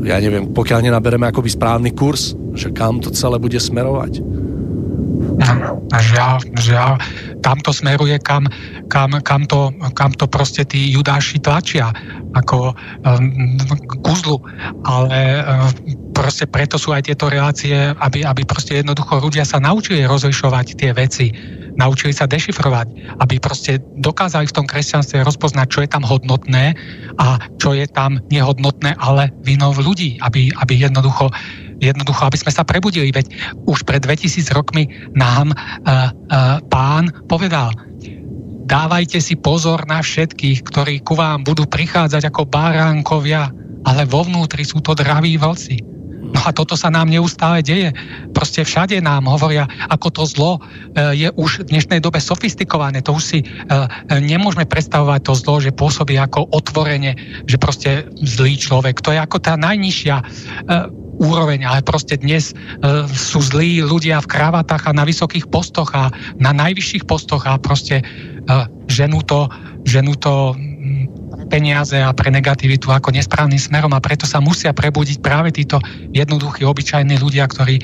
ja neviem, pokiaľ nenabereme akoby správny kurz, že kam to celé bude smerovať. Žiaľ, tam to smeruje, kam to proste tí Judáši tlačia, ako k uzlu, ale proste preto sú aj tieto relácie, aby proste jednoducho ľudia sa naučili rozlišovať tie veci, naučili sa dešifrovať, aby proste dokázali v tom kresťanstve rozpoznať, čo je tam hodnotné a čo je tam nehodnotné, ale vinou ľudí, aby jednoducho, aby sme sa prebudili, veď už pred 2000 rokmi nám pán povedal: dávajte si pozor na všetkých, ktorí ku vám budú prichádzať ako baránkovia, ale vo vnútri sú to draví vlci. No a toto sa nám neustále deje. Proste všade nám hovoria, ako to zlo je už v dnešnej dobe sofistikované. To už si nemôžeme predstavovať to zlo, že pôsobí ako otvorene, že proste zlý človek. To je ako tá najnižšia úroveň, ale proste dnes sú zlí ľudia v kravatách a na vysokých postoch a na najvyšších postoch a proste ženú to peniaze a pre negativitu ako nesprávnym smerom, a preto sa musia prebudiť práve títo jednoduchí, obyčajní ľudia, ktorí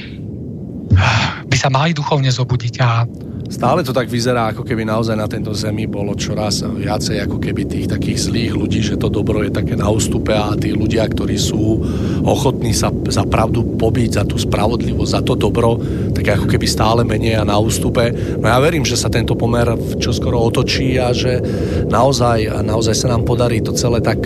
by sa mali duchovne zobudiť. A stále to tak vyzerá, ako keby naozaj na tejto zemi bolo čoraz viacej ako keby tých takých zlých ľudí, že to dobro je také na ústupe a tí ľudia, ktorí sú ochotní sa za pravdu pobiť, za tú spravodlivosť, za to dobro, tak ako keby stále menej a na ústupe. No ja verím, že sa tento pomer čoskoro otočí a že naozaj sa nám podarí to celé tak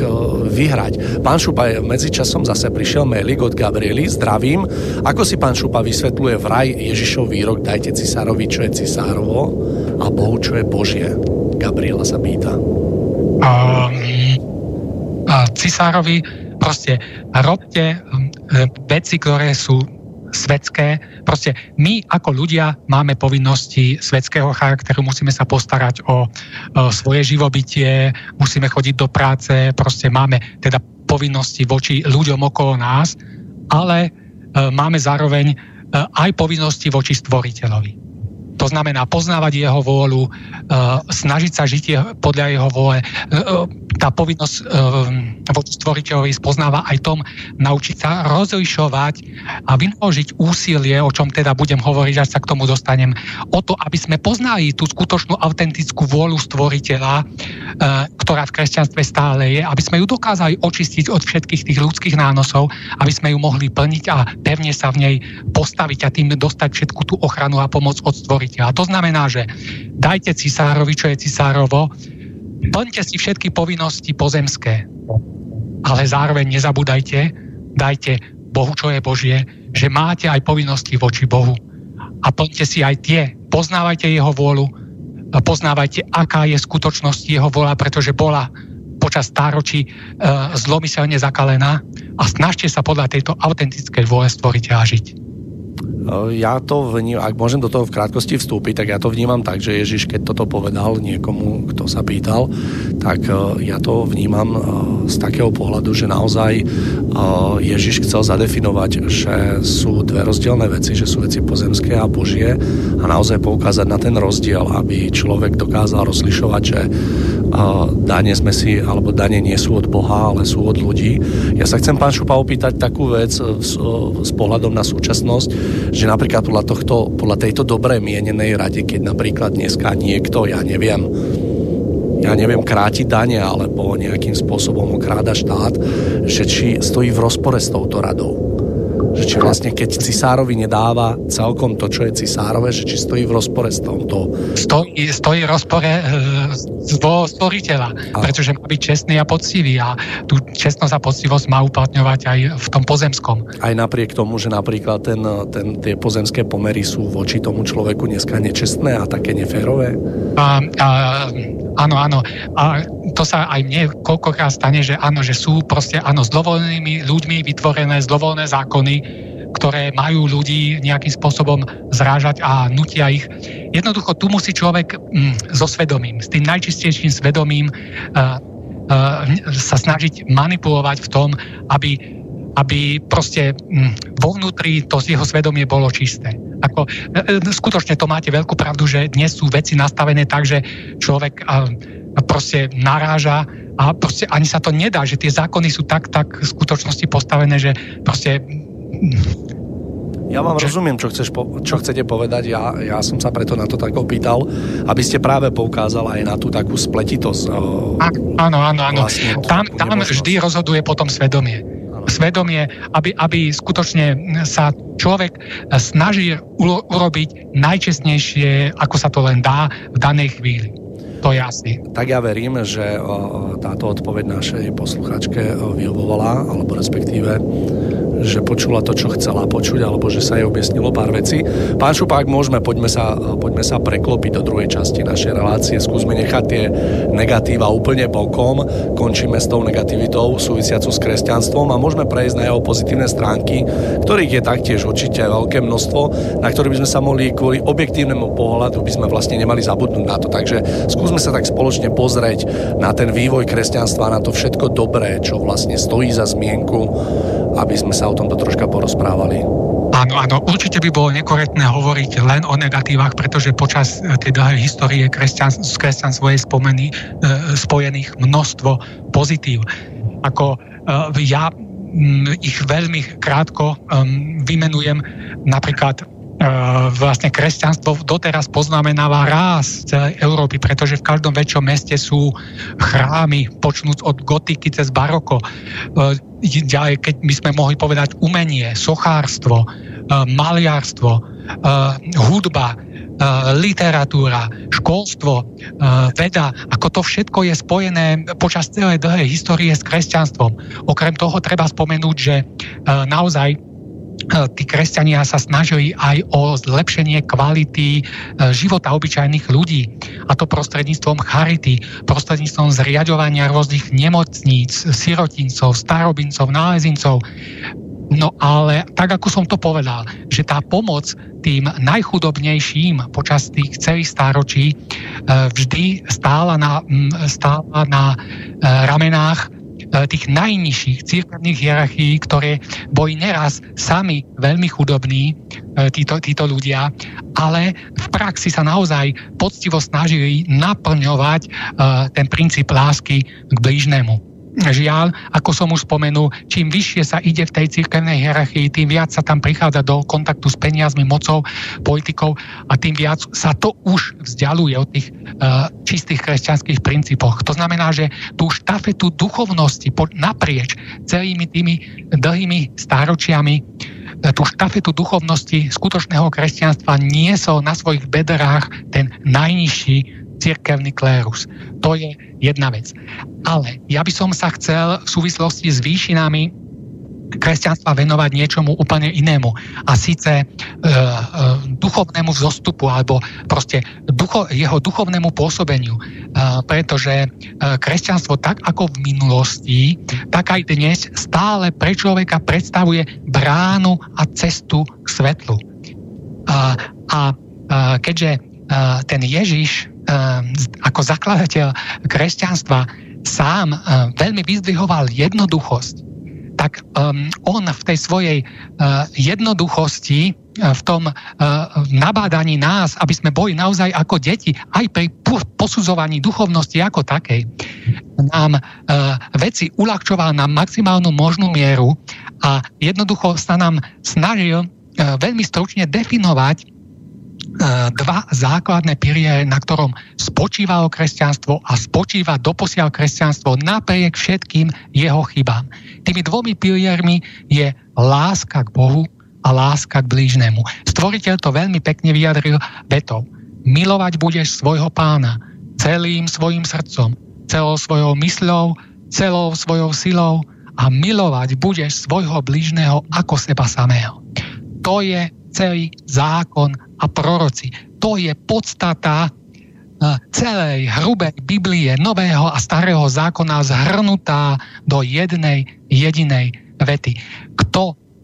vyhrať. Pán Šupa, medzičasom zase prišiel mailik od Gabriely. Zdravím. Ako si pán Šupa vysvetľuje vraj Ježišov výrok: dajte cisárovi, čo je cisár, a Bohu, čo je Božie? Gabriela sa pýta. Cisárovi proste robte veci, ktoré sú svetské. Proste my ako ľudia máme povinnosti svetského charakteru, musíme sa postarať o svoje živobytie, musíme chodiť do práce, proste máme teda povinnosti voči ľuďom okolo nás, ale máme zároveň aj povinnosti voči stvoriteľovi. To znamená poznávať jeho vôľu, snažiť sa žiť podľa jeho vôle. Tá povinnosť voči stvoriteľovi spoznáva aj tom naučiť sa rozlišovať a vynaložiť úsilie, o čom teda budem hovoriť, až sa k tomu dostanem, o to, aby sme poznali tú skutočnú autentickú vôľu stvoriteľa, ktorá v kresťanstve stále je, aby sme ju dokázali očistiť od všetkých tých ľudských nánosov, aby sme ju mohli plniť a pevne sa v nej postaviť a tým dostať všetku tú ochranu a pomoc od stvoriteľa. To znamená, že dajte cisárovi, čo je cisárovo, plňte si všetky povinnosti pozemské, ale zároveň nezabúdajte, dajte Bohu, čo je Božie, že máte aj povinnosti voči Bohu a plňte si aj tie, poznávajte jeho vôľu, poznávajte, aká je skutočnosť jeho vôľa, pretože bola počas stáročí zlomyselne zakalená a snažte sa podľa tejto autentickej vôle stvoriteľa žiť. Ja to vnímam, ak môžem do toho v krátkosti vstúpiť, tak ja to vnímam tak, že Ježiš, keď toto povedal niekomu, kto sa pýtal, tak ja to vnímam z takého pohľadu, že naozaj Ježiš chcel zadefinovať, že sú dve rozdielne veci, že sú veci pozemské a božie a naozaj poukázať na ten rozdiel, aby človek dokázal rozlišovať, že dane sme si, alebo dane nie sú od Boha, ale sú od ľudí. Ja sa chcem, pán Šupa, opýtať takú vec s pohľadom na súčasnosť, že napríklad podľa tejto dobre mienenej rady, keď napríklad dneska niekto, ja neviem, kráti dane alebo nejakým spôsobom okráda štát, že či stojí v rozpore s touto radou. Že či vlastne, keď cisárovi nedáva celkom to, čo je cisárove, že či stojí v rozpore s tomto. Stojí v rozpore z stvoriteľa, pretože má byť čestný a poctivý a tú čestnosť a poctivosť má uplatňovať aj v tom pozemskom. Aj napriek tomu, že napríklad tie pozemské pomery sú voči tomu človeku dneska nečestné a také neférové? Áno. A to sa aj mne koľkokrát stane, že áno, že sú proste áno, s zlovoľnými ľuďmi vytvorené zlovoľné zákony, ktoré majú ľudí nejakým spôsobom zrážať a nutia ich. Jednoducho tu musí človek so svedomím, s tým najčistejším svedomím sa snažiť manipulovať v tom, aby proste vo vnútri to z jeho svedomie bolo čisté. Ako, skutočne to máte veľkú pravdu, že dnes sú veci nastavené tak, že človek proste naráža a proste ani sa to nedá, že tie zákony sú tak v skutočnosti postavené, že proste... Ja vám rozumiem, čo chcete povedať. Ja som sa preto na to tak opýtal, aby ste práve poukázali aj na tú takú spletitosť. Áno. Vlastne, tam vždy rozhoduje potom svedomie. Svedomie, aby skutočne sa človek snaží urobiť najčestnejšie, ako sa to len dá v danej chvíli. To je jasný. Tak ja verím, že táto odpoveď našej posluchačke vyhovovala, alebo respektíve, že počula to, čo chcela počuť, alebo že sa jej objasnilo pár vecí. Pán Šupák, poďme sa preklopiť do druhej časti našej relácie. Skúsme nechať tie negatíva úplne bokom. Končíme s tou negativitou súvisiacu s kresťanstvom a môžeme prejsť na jeho pozitívne stránky, ktorých je taktiež určite veľké množstvo, na ktorých by sme sa mohli kvôli objektívnemu pohľadu by sme vlastne nemali zabudnúť na to. Takže skúsme sa tak spoločne pozrieť na ten vývoj kresťanstva, na to všetko dobré, čo vlastne stojí za zmienku, aby sme sa o tomto troška porozprávali. Áno, určite by bolo nekorektné hovoriť len o negatívach, pretože počas tej dlhej histórie kresťanstvo je spojených množstvo pozitív. Ako ja ich veľmi krátko vymenujem, napríklad vlastne kresťanstvo doteraz poznamenáva ráz celej Európy, pretože v každom väčšom meste sú chrámy, počnúc od gotiky cez baroko. Ďalej, keď by sme mohli povedať umenie, sochárstvo, maliarstvo, hudba, literatúra, školstvo, veda, ako to všetko je spojené počas celej dlhej histórie s kresťanstvom. Okrem toho treba spomenúť, že naozaj tí kresťania sa snažili aj o zlepšenie kvality života obyčajných ľudí. A to prostredníctvom charity, prostredníctvom zriaďovania rôznych nemocníc, sirotincov, starobincov, nálezincov. No ale tak, ako som to povedal, že tá pomoc tým najchudobnejším počas tých celých stáročí vždy stála na ramenách tých najnižších cirkevných hierarchií, ktoré boli neraz sami veľmi chudobní títo ľudia, ale v praxi sa naozaj poctivo snažili naplňovať ten princíp lásky k blížnemu. Žiaľ, ako som už spomenul, čím vyššie sa ide v tej cirkevnej hierarchii, tým viac sa tam prichádza do kontaktu s peniazmi, mocou, politikou a tým viac sa to už vzdialuje od tých čistých kresťanských princípoch. To znamená, že tú štafetu duchovnosti naprieč celými tými dlhými stáročiami, tú štafetu duchovnosti skutočného kresťanstva niesol na svojich bedrách ten najnižší cirkevný klérus. To je jedna vec. Ale ja by som sa chcel v súvislosti s výšinami kresťanstva venovať niečomu úplne inému. A síce duchovnému vzostupu alebo proste jeho duchovnému pôsobeniu. Pretože kresťanstvo tak ako v minulosti, tak aj dnes stále pre človeka predstavuje bránu a cestu k svetlu. Keďže ten Ježiš ako zakladateľ kresťanstva sám veľmi vyzdvihoval jednoduchosť, tak on v tej svojej jednoduchosti, v tom nabádaní nás, aby sme boli naozaj ako deti, aj pri posudzovaní duchovnosti ako takej, nám veci uľahčoval na maximálnu možnú mieru a jednoducho sa nám snažil veľmi stručne definovať dva základné piliere, na ktorom spočívalo kresťanstvo a spočíva doposiaľ kresťanstvo napriek všetkým jeho chybám. Tými dvomi piliermi je láska k Bohu a láska k blížnemu. Stvoriteľ to veľmi pekne vyjadril vetou. Milovať budeš svojho pána celým svojim srdcom, celou svojou mysľou, celou svojou silou a milovať budeš svojho blížneho ako seba samého. To je celý zákon a proroci. To je podstata celej hrubej Biblie Nového a Starého zákona zhrnutá do jednej jedinej vety.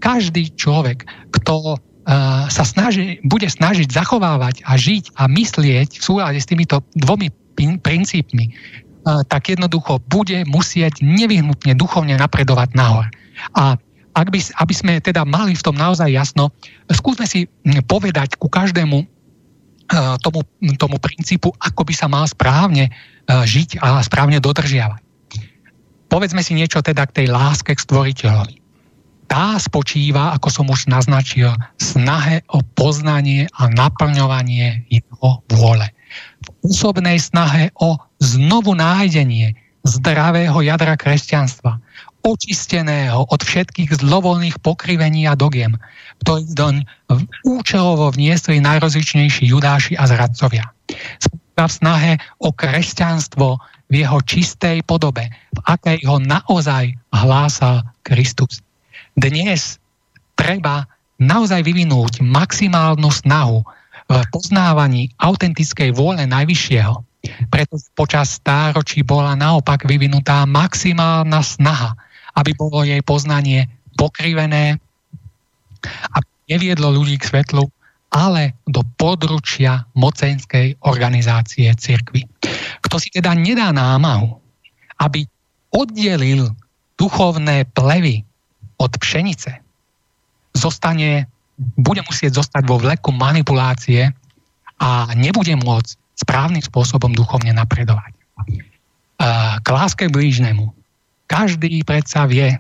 Každý človek, kto sa bude snažiť zachovávať a žiť a myslieť v súlade s týmito dvomi princípmi, tak jednoducho bude musieť nevyhnutne duchovne napredovať nahor. A aby sme teda mali v tom naozaj jasno, skúsme si povedať ku každému tomu princípu, ako by sa mal správne žiť a správne dodržiavať. Povedzme si niečo teda k tej láske k stvoriteľovi. Tá spočíva, ako som už naznačil, snahe o poznanie a naplňovanie jeho vôle. V osobnej snahe o znovu nájdenie zdravého jadra kresťanstva, očisteného od všetkých zlovoľných pokrivení a dogiem, ktoré doň účelovo vniesli najrozličnejší judáši a zradcovia. Spočíva v snahe o kresťanstvo v jeho čistej podobe, v akej ho naozaj hlásal Kristus. Dnes treba naozaj vyvinúť maximálnu snahu v poznávaní autentickej vôle Najvyššieho, pretože počas stáročí bola naopak vyvinutá maximálna snaha, aby bolo jej poznanie pokrivené, aby neviedlo ľudí k svetlu, ale do područia mocenskej organizácie cirkvi. Kto si teda nedá námahu, aby oddelil duchovné plevy od pšenice, bude musieť zostať vo vleku manipulácie a nebude môcť správnym spôsobom duchovne napredovať. K láske blížnemu. Každý predsa vie,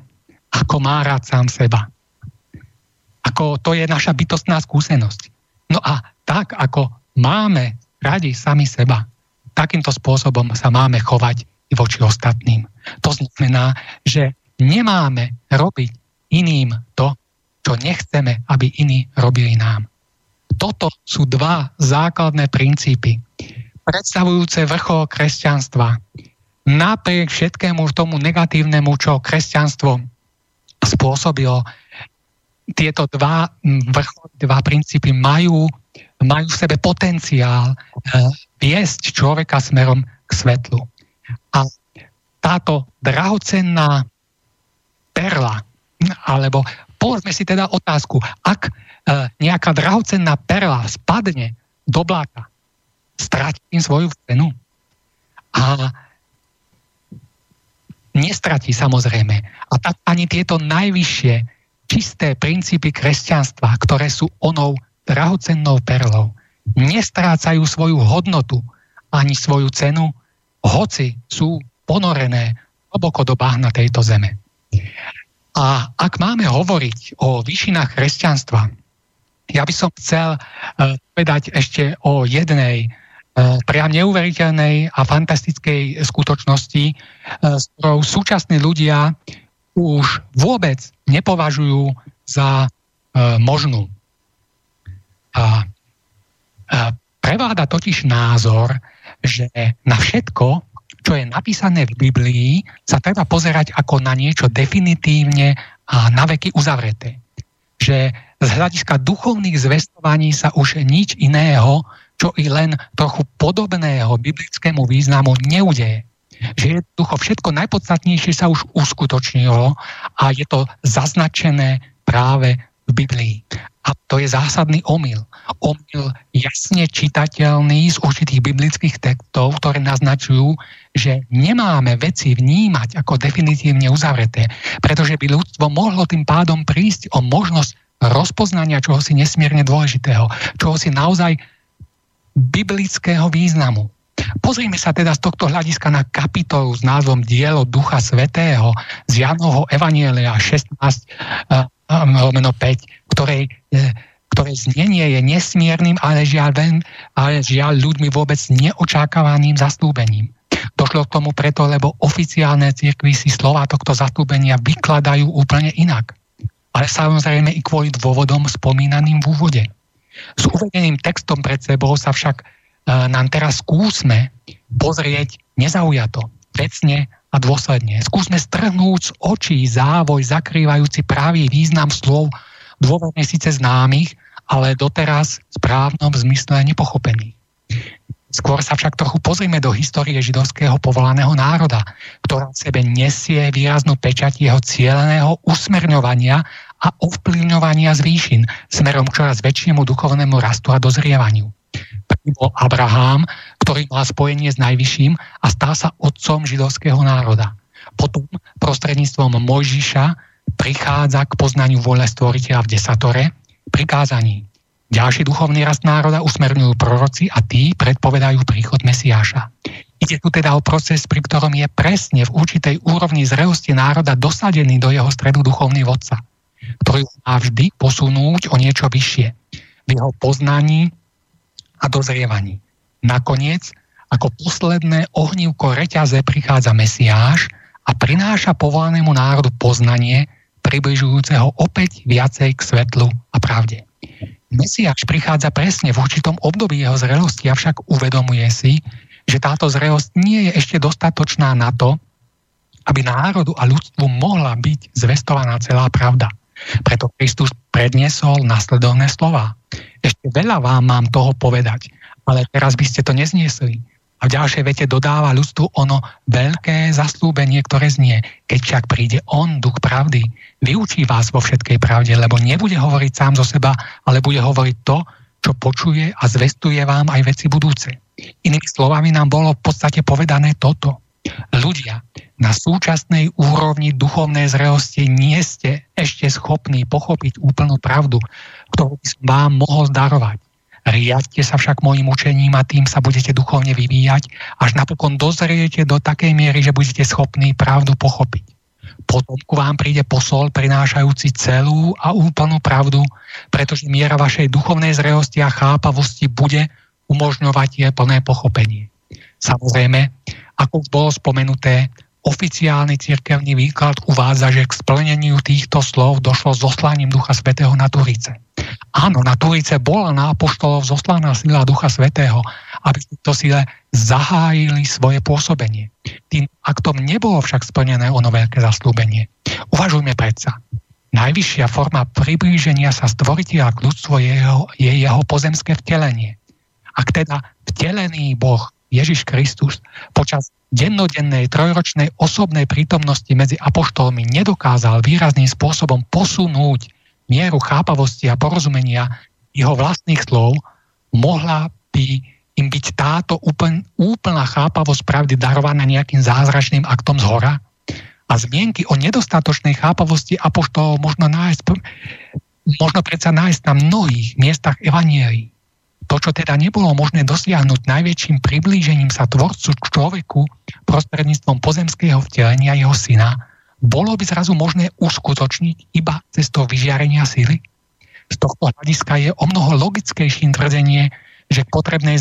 ako má rád sám seba. To je naša bytostná skúsenosť. No a tak, ako máme radi sami seba, takýmto spôsobom sa máme chovať i voči ostatným. To znamená, že nemáme robiť iným to, čo nechceme, aby iní robili nám. Toto sú dva základné princípy, predstavujúce vrchol kresťanstva. Napriek všetkému tomu negatívnemu, čo kresťanstvo spôsobilo, tieto dva princípy majú v sebe potenciál viesť človeka smerom k svetlu. A táto drahocenná perla, alebo povedzme si teda otázku, ak nejaká drahocenná perla spadne do bláta, stratím svoju cenu. A nestratí samozrejme. A tak ani tieto najvyššie čisté princípy kresťanstva, ktoré sú onou drahocennou perlou, nestrácajú svoju hodnotu ani svoju cenu, hoci sú ponorené hlboko do bahna tejto zeme. A ak máme hovoriť o výšinách kresťanstva, ja by som chcel povedať ešte o jednej priam neuveriteľnej a fantastickej skutočnosti, s ktorou súčasní ľudia už vôbec nepovažujú za možnú. Preváda totiž názor, že na všetko, čo je napísané v Biblii, sa treba pozerať ako na niečo definitívne a naveky uzavreté. Že z hľadiska duchovných zvestovaní sa už nič iného, čo i len trochu podobného biblickému významu neudeje. Že jednoducho všetko najpodstatnejšie sa už uskutočnilo a je to zaznačené práve v Biblii. A to je zásadný omyl. Omyl jasne čitateľný z určitých biblických textov, ktoré naznačujú, že nemáme veci vnímať ako definitívne uzavreté, pretože by ľudstvo mohlo tým pádom prísť o možnosť rozpoznania čohosi nesmierne dôležitého, čohosi naozaj biblického významu. Pozrime sa teda z tohto hľadiska na kapitolu s názvom Dielo Ducha Svätého z Jánovho Evanjelia 16:5, ktoré znenie je nesmiernym, ale žiaľ ľuďmi vôbec neočakávaným zastúpením. Došlo k tomu preto, lebo oficiálne cirkvi si slova tohto zastúpenia vykladajú úplne inak. Ale samozrejme i kvôli dôvodom spomínaným v úvode. S uvedeným textom pred sebou sa však nám teraz skúsme pozrieť nezaujato, vecne a dôsledne. Skúsme strhnúť z očí závoj zakrývajúci pravý význam slov dôvodne síce známych, ale doteraz v správnom zmysle nepochopených. Skôr sa však trochu pozrime do histórie židovského povolaného národa, ktorá v sebe nesie výraznú pečať jeho cieleného usmerňovania a ovplyvňovania z výšin smerom k čoraz väčšiemu duchovnému rastu a dozrievaniu. Prvý bol Abrahám, ktorý mal spojenie s najvyšším a stal sa otcom židovského národa. Potom prostredníctvom Mojžiša prichádza k poznaniu vôle stvoriteľa v desatore, prikázaní. Ďalší duchovný rast národa usmerňujú proroci a tí predpovedajú príchod Mesiáša. Ide tu teda o proces, pri ktorom je presne v určitej úrovni zrelosti národa dosadený do jeho stredu duchovný vodca, ktorý má vždy posunúť o niečo vyššie v jeho poznaní a dozrievaní. Nakoniec, ako posledné ohnívko reťaze prichádza Mesiáš a prináša povolanému národu poznanie, približujúce ho opäť viacej k svetlu a pravde. Mesiáš prichádza presne v určitom období jeho zrelosti, avšak uvedomuje si, že táto zrelosť nie je ešte dostatočná na to, aby národu a ľudstvu mohla byť zvestovaná celá pravda. Preto Kristus predniesol nasledovné slová. Ešte veľa vám mám toho povedať, ale teraz by ste to nezniesli. A v ďalšej vete dodáva ľudstvu ono veľké zaslúbenie, ktoré znie. Keď však príde on, duch pravdy, vyučí vás vo všetkej pravde, lebo nebude hovoriť sám zo seba, ale bude hovoriť to, čo počuje a zvestuje vám aj veci budúce. Inými slovami nám bolo v podstate povedané toto. Ľudia, na súčasnej úrovni duchovnej zrelosti nie ste ešte schopní pochopiť úplnú pravdu, ktorú by som vám mohol darovať. Riaďte sa však mojim učením a tým sa budete duchovne vyvíjať, až napokon dozriete do takej miery, že budete schopní pravdu pochopiť. Potom ku vám príde posol prinášajúci celú a úplnú pravdu, pretože miera vašej duchovnej zrelosti a chápavosti bude umožňovať jej plné pochopenie. Samozrejme, ako už bolo spomenuté, oficiálny cirkevný výklad uvádza, že k splneniu týchto slov došlo zoslaním Ducha Svätého na Turice. Áno, na Turice bola na apoštolov zoslaná sila Ducha Svätého, aby tieto sile zahájili svoje pôsobenie. Tým aktom nebolo však splnené ono veľké zasľúbenie. Uvažujme predsa. Najvyššia forma priblíženia sa stvoriteľa k ľudstvu je jeho pozemské vtelenie. Ak teda vtelený Boh Ježiš Kristus počas dennodennej trojročnej osobnej prítomnosti medzi apoštolmi nedokázal výrazným spôsobom posunúť mieru chápavosti a porozumenia jeho vlastných slov, mohla by im byť táto úplná chápavosť pravdy darovaná nejakým zázračným aktom zhora? A zmienky o nedostatočnej chápavosti apoštolov možno predsa nájsť na mnohých miestach evanjelií. To, čo teda nebolo možné dosiahnuť najväčším priblížením sa tvorcu človeku prostredníctvom pozemského vtelenia jeho syna, bolo by zrazu možné uskutočniť iba cestou vyžiarenia sily. Z tohto hľadiska je o mnoho logickejším tvrdenie, že k potrebnej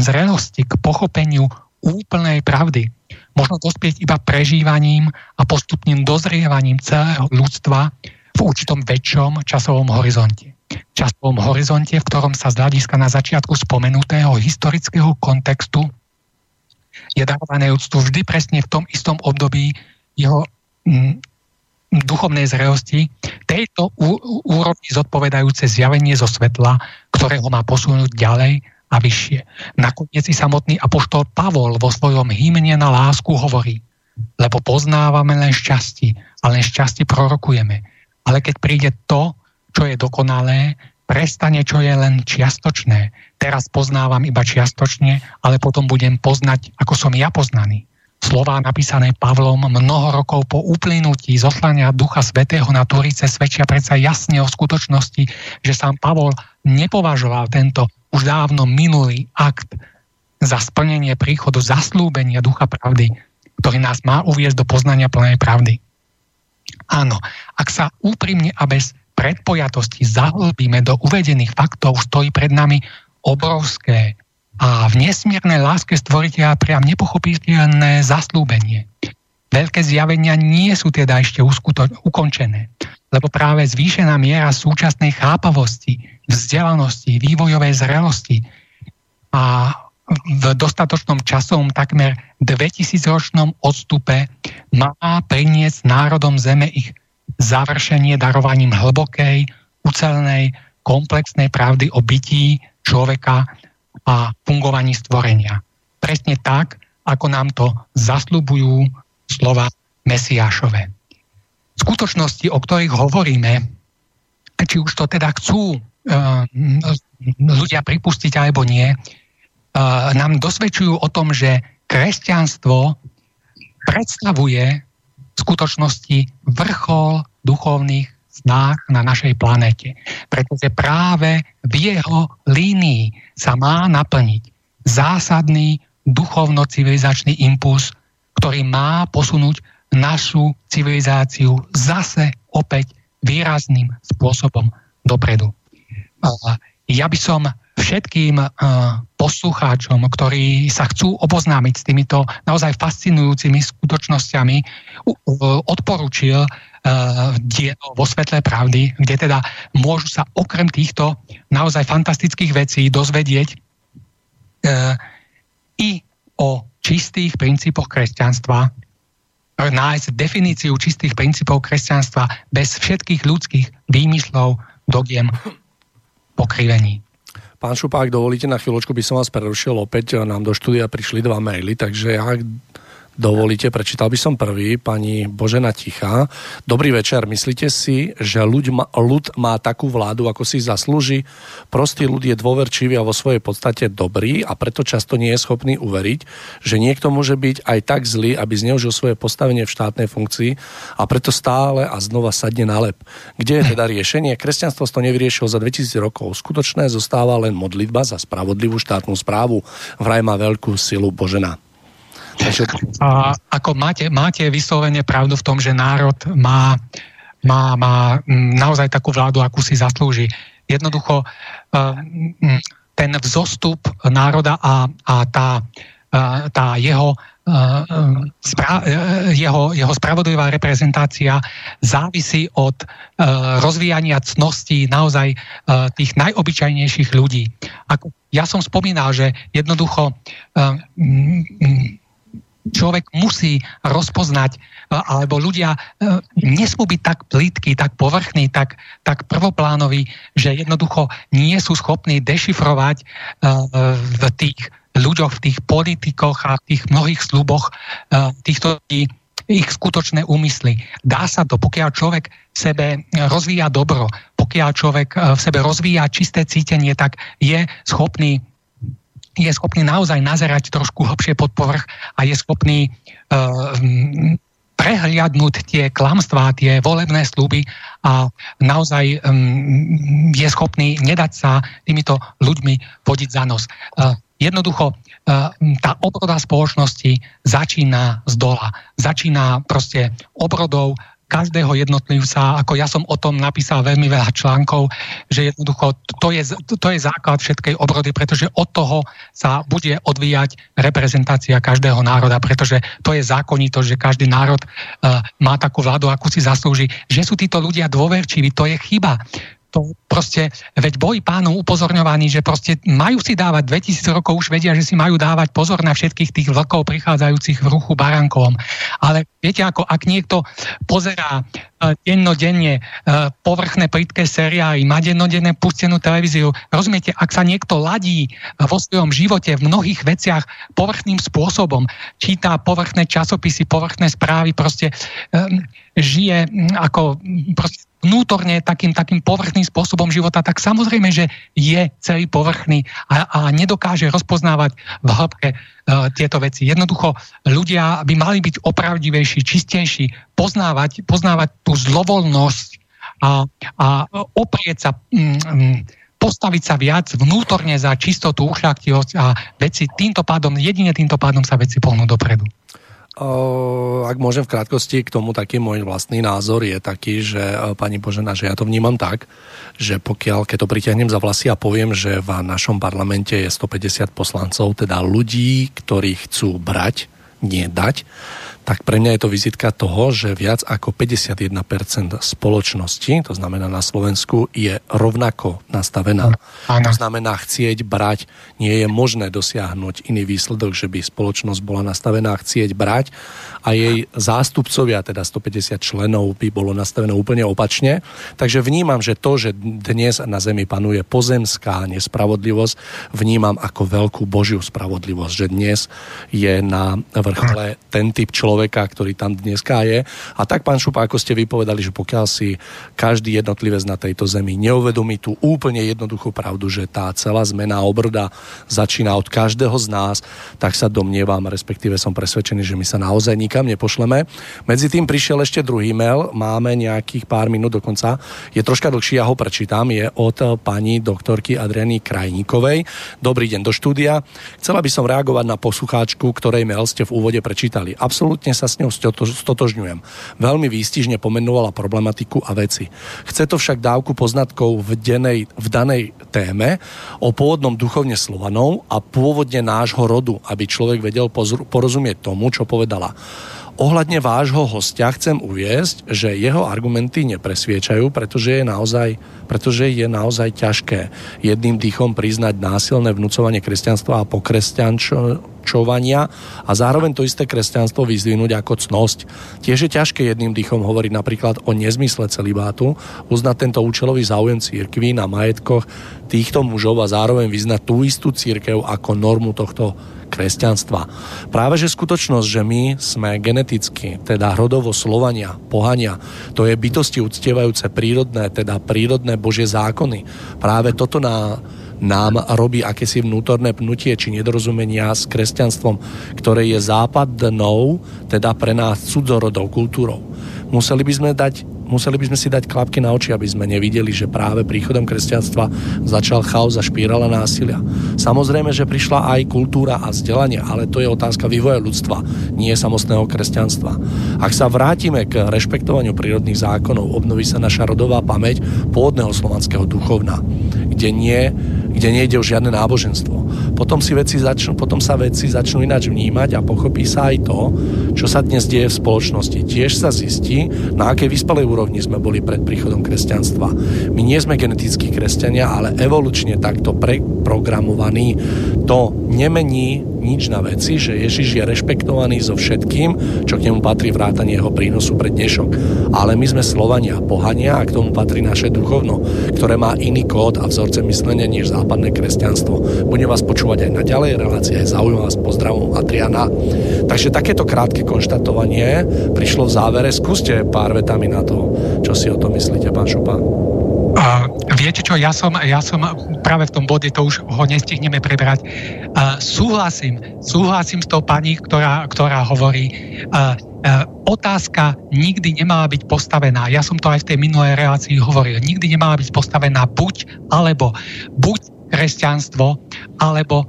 zrelosti, k pochopeniu úplnej pravdy možno dospieť iba prežívaním a postupným dozrievaním celého ľudstva v určitom väčšom časovom horizonte. V ktorom sa z hľadiska na začiatku spomenutého historického kontextu je darované ľudstvu vždy presne v tom istom období jeho duchovnej zrelosti tejto úrovni zodpovedajúce zjavenie zo svetla, ktoré ho má posunúť ďalej a vyššie. Nakoniec i samotný apoštol Pavol vo svojom hymne na lásku hovorí: lebo poznávame len šťastie a len šťastie prorokujeme. Ale keď príde to, čo je dokonalé, prestane, čo je len čiastočné. Teraz poznávam iba čiastočne, ale potom budem poznať, ako som ja poznaný. Slová napísané Pavlom mnoho rokov po uplynutí zoslania Ducha Svätého na Turice svedčia predsa jasne o skutočnosti, že sám Pavol nepovažoval tento už dávno minulý akt za splnenie príchodu zaslúbenia Ducha Pravdy, ktorý nás má uviesť do poznania plnej pravdy. Áno, ak sa úprimne a bez predpojatosti zahlbíme do uvedených faktov, stojí pred nami obrovské a v nesmiernej láske stvoriteľa priam nepochopiteľné zaslúbenie. Veľké zjavenia nie sú teda ešte ukončené, lebo práve zvýšená miera súčasnej chápavosti, vzdelanosti, vývojovej zrelosti a v dostatočnom časovom takmer 2000-ročnom odstupe má priniesť národom Zeme ich završenie darovaním hlbokej, ucelenej, komplexnej pravdy o bytí človeka a fungovaní stvorenia. Presne tak, ako nám to zasľubujú slova Mesiášove. Skutočnosti, o ktorých hovoríme, či už to teda chcú ľudia pripustiť alebo nie, nám dosvedčujú o tom, že kresťanstvo predstavuje v skutočnosti vrchol duchovných snách na našej planete. Pretože práve v jeho línii sa má naplniť zásadný duchovno-civilizačný impuls, ktorý má posunúť našu civilizáciu zase opäť výrazným spôsobom dopredu. Ja by som všetkým poslucháčom, ktorí sa chcú oboznámiť s týmito naozaj fascinujúcimi skutočnosťami, odporúčil dielo Vo svetle pravdy, kde teda môžu sa okrem týchto naozaj fantastických vecí dozvedieť i o čistých princípoch kresťanstva, nájsť definíciu čistých princípov kresťanstva bez všetkých ľudských výmyslov, dogiem, pokrivení. Pán Šupa, ak dovolíte, na chvíľočku by som vás prerušil. Opäť nám do štúdia prišli 2 maily, takže ak dovolíte, prečítal by som prvý. Pani Božena Tichá. Dobrý večer. Myslíte si, že ľud má takú vládu, ako si zaslúži? Prostý ľud je dôverčivý a vo svojej podstate dobrý a preto často nie je schopný uveriť, že niekto môže byť aj tak zlý, aby zneužil svoje postavenie v štátnej funkcii a preto stále a znova sadne na lep. Kde je teda riešenie? Kresťanstvo to nevyriešilo za 2000 rokov. Skutočné zostáva len modlitba za spravodlivú štátnu správu. Vraj má veľkú silu. Božena. A ako máte vyslovene pravdu v tom, že národ má naozaj takú vládu, akú si zaslúži. Jednoducho ten vzostup národa a tá jeho spravodlivá reprezentácia závisí od rozvíjania cností naozaj tých najobyčajnejších ľudí. Ako ja som spomínal, že jednoducho človek musí rozpoznať, alebo ľudia nesmú byť tak plítky, tak povrchní, tak prvoplánoví, že jednoducho nie sú schopní dešifrovať v tých ľuďoch, v tých politikoch a v tých mnohých sľuboch týchto ich skutočné úmysly. Dá sa to, pokiaľ človek v sebe rozvíja dobro, pokiaľ človek v sebe rozvíja čisté cítenie, tak je schopný naozaj nazerať trošku hlbšie pod povrch a je schopný prehliadnúť tie klamstvá, tie volebné sľuby a naozaj je schopný nedať sa týmito ľuďmi vodiť za nos. Jednoducho tá obroda spoločnosti začína z dola. Začína proste obrodou každého jednotlivca, ako ja som o tom napísal veľmi veľa článkov, že jednoducho to je základ všetkej obrody, pretože od toho sa bude odvíjať reprezentácia každého národa, pretože to je zákonito, že každý národ má takú vládu, akú si zaslúži. Že sú títo ľudia dôverčiví, to je chyba. To proste, veď boli pánom upozorňovaní, že proste majú si dávať 2000 rokov, už vedia, že si majú dávať pozor na všetkých tých vlkov prichádzajúcich v ruchu baránkovom. Ale viete, ako ak niekto pozerá dennodenne povrchné plitké seriály, má dennodenné pustenú televíziu, rozumiete, ak sa niekto ladí vo svojom živote v mnohých veciach povrchným spôsobom, číta povrchné časopisy, povrchné správy, proste žije ako proste vnútorne takým povrchným spôsobom života, tak samozrejme, že je celý povrchný a nedokáže rozpoznávať v hĺbke tieto veci. Jednoducho ľudia by mali byť opravdivejší, čistejší, poznávať tú zlovoľnosť a oprieť sa, postaviť sa viac vnútorne za čistotu, ušľachtilosť a veci. Jedine týmto pádom sa veci pohnú dopredu. Ak môžem v krátkosti k tomu, taký môj vlastný názor je taký, že pani Božena, že ja to vnímam tak, že keď to pritiahnem za vlasy a poviem, že v našom parlamente je 150 poslancov, teda ľudí, ktorí chcú brať, nie dať, tak pre mňa je to vizitka toho, že viac ako 51% spoločnosti, to znamená na Slovensku, je rovnako nastavená. Ano. To znamená chcieť brať, nie je možné dosiahnuť iný výsledok, že by spoločnosť bola nastavená chcieť brať a jej zástupcovia, teda 150 členov, by bolo nastavené úplne opačne. Takže vnímam, že to, že dnes na Zemi panuje pozemská nespravodlivosť, vnímam ako veľkú Božiu spravodlivosť, že dnes je na vrchole ten typ človeka, ktorý tam dneska je. A tak, pán Šupa, ako ste vypovedali, že pokiaľ si každý jednotlivec na tejto zemi neuvedomí tú úplne jednoduchú pravdu, že tá celá zmena obroda začína od každého z nás, tak sa domnievam, respektíve som presvedčený, že my sa naozaj nikam nepošleme. Medzi tým prišiel ešte druhý mail, máme nejakých pár minút dokonca, je troška dlhší, ja ho prečítam, je od pani doktorky Adriany Krajníkovej. Dobrý deň do štúdia. Chcela by som reagovať na poslucháčku, ktorej mail ste v úvode prečítali. Absolútne sa s ňou stotožňujem. Veľmi výstižne pomenovala problematiku a veci. Chce to však dávku poznatkov v danej téme o pôvodnom duchovne Slovanov a pôvodne nášho rodu, aby človek vedel porozumieť tomu, čo povedala. Ohľadne vášho hostia chcem uviesť, že jeho argumenty nepresviečajú, pretože je naozaj ťažké jedným dýchom priznať násilné vnúcovanie kresťanstva a pokresťančovania a zároveň to isté kresťanstvo vyzdvihnúť ako cnosť. Tiež je ťažké jedným dýchom hovoriť napríklad o nezmysle celibátu, uznať tento účelový záujem cirkví na majetkoch týchto mužov a zároveň vyznať tú istú cirkev ako normu tohto kresťanstva. Práve že skutočnosť, že my sme geneticky, teda rodovo Slovania, pohania, to je bytosti uctievajúce prírodné Božie zákony. Práve toto nám robí akési vnútorné pnutie či nedorozumenia s kresťanstvom, ktoré je západnou, teda pre nás cudzorodou kultúrou. Museli by sme si dať klapky na oči, aby sme nevideli, že práve príchodom kresťanstva začal chaos a špírala násilia. Samozrejme, že prišla aj kultúra a vzdelanie, ale to je otázka vývoja ľudstva, nie samostného kresťanstva. Ak sa vrátime k rešpektovaniu prírodných zákonov, obnoví sa naša rodová pamäť pôvodného slovanského duchovna, kde nejde o žiadne náboženstvo. Potom sa veci začnú ináč vnímať a pochopí sa aj to, čo sa dnes deje v spoločnosti. Tiež sa zistí, na akej vyspelej úrovni sme boli pred príchodom kresťanstva. My nie sme genetickí kresťania, ale evolučne takto preprogramovaní. To nemení nič na veci, že Ježiš je rešpektovaný so všetkým, čo k nemu patrí vrátanie jeho prínosu pre dnešok. Ale my sme Slovania, pohania a k tomu patrí naše duchovno, ktoré má iný kód a vzorce myslenia než západné kresťanstvo. Budem vás počúvať aj naďalej, relácia je zaujímavá, s pozdravom Adriana. Takže takéto krátke konštatovanie prišlo v závere. Skúste pár vetami na to, čo si o tom myslíte, pán Šupa. Viete čo, ja som práve v tom bode, to už ho nestihneme prebrať. Súhlasím s tou pani, ktorá hovorí, otázka nikdy nemala byť postavená. Ja som to aj v tej minulej relácii hovoril. Nikdy nemala byť postavená buď alebo. Buď kresťanstvo alebo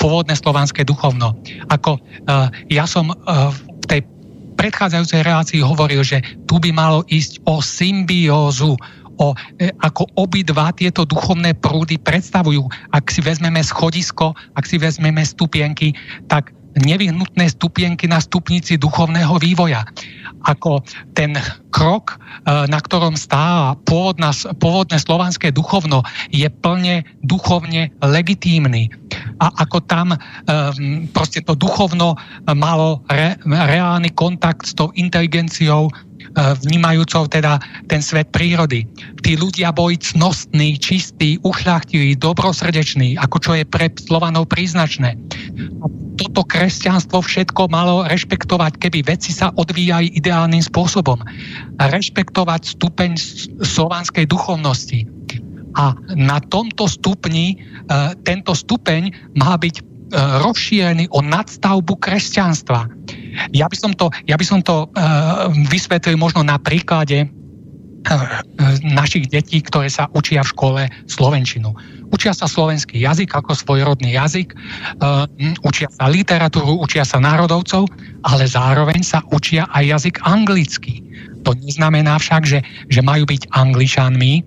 pôvodné slovanské duchovno. Ako ja som v tej predchádzajúcej relácii hovoril, že tu by malo ísť o symbiózu, ako obidva tieto duchovné prúdy predstavujú. Ak si vezmeme schodisko, ak si vezmeme stupienky, tak nevyhnutné stupienky na stupnici duchovného vývoja. Ako ten krok, na ktorom stála pôvodné slovanské duchovno, je plne duchovne legitímny. A ako tam proste to duchovno malo reálny kontakt s tou inteligenciou, vnímajúcou teda ten svet prírody. Tí ľudia boli cnostní, čistí, ušľachtilí, dobrosrdeční, ako čo je pre Slovanov príznačné. Toto kresťanstvo všetko malo rešpektovať, keby veci sa odvíjali ideálnym spôsobom. Rešpektovať stupeň slovanskej duchovnosti. A na tomto stupni, tento stupeň má byť rozšírený o nadstavbu kresťanstva. Ja by som to vysvetlil možno na príklade našich detí, ktoré sa učia v škole slovenčinu. Učia sa slovenský jazyk ako svoj rodný jazyk, učia sa literatúru, učia sa národovcov, ale zároveň sa učia aj jazyk anglický. To neznamená však, že majú byť Angličanmi,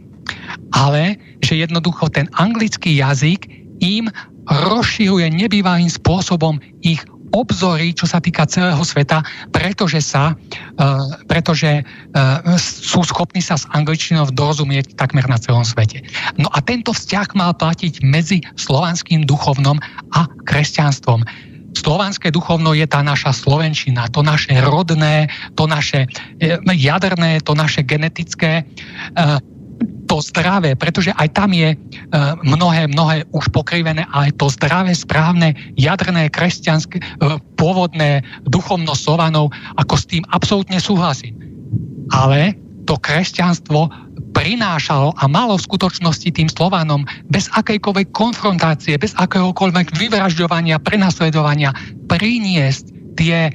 ale že jednoducho ten anglický jazyk im rozširuje nebývalým spôsobom ich obzory, čo sa týka celého sveta, pretože sú schopní sa s angličtinou dorozumieť takmer na celom svete. No a tento vzťah mal platiť medzi slovanským duchovnom a kresťanstvom. Slovanské duchovno je tá naša slovenčina, to naše rodné, to naše jadrné, to naše genetické, to zdravé, pretože aj tam je mnohé už pokrivené, ale to zdravé, správne, jadrné, kresťanské, pôvodné duchovno Slovanov, ako s tým absolútne súhlasím. Ale to kresťanstvo prinášalo a malo v skutočnosti tým Slovanom bez akejkoľvek konfrontácie, bez akéhokoľvek vyvražďovania, prenasledovania priniesť tie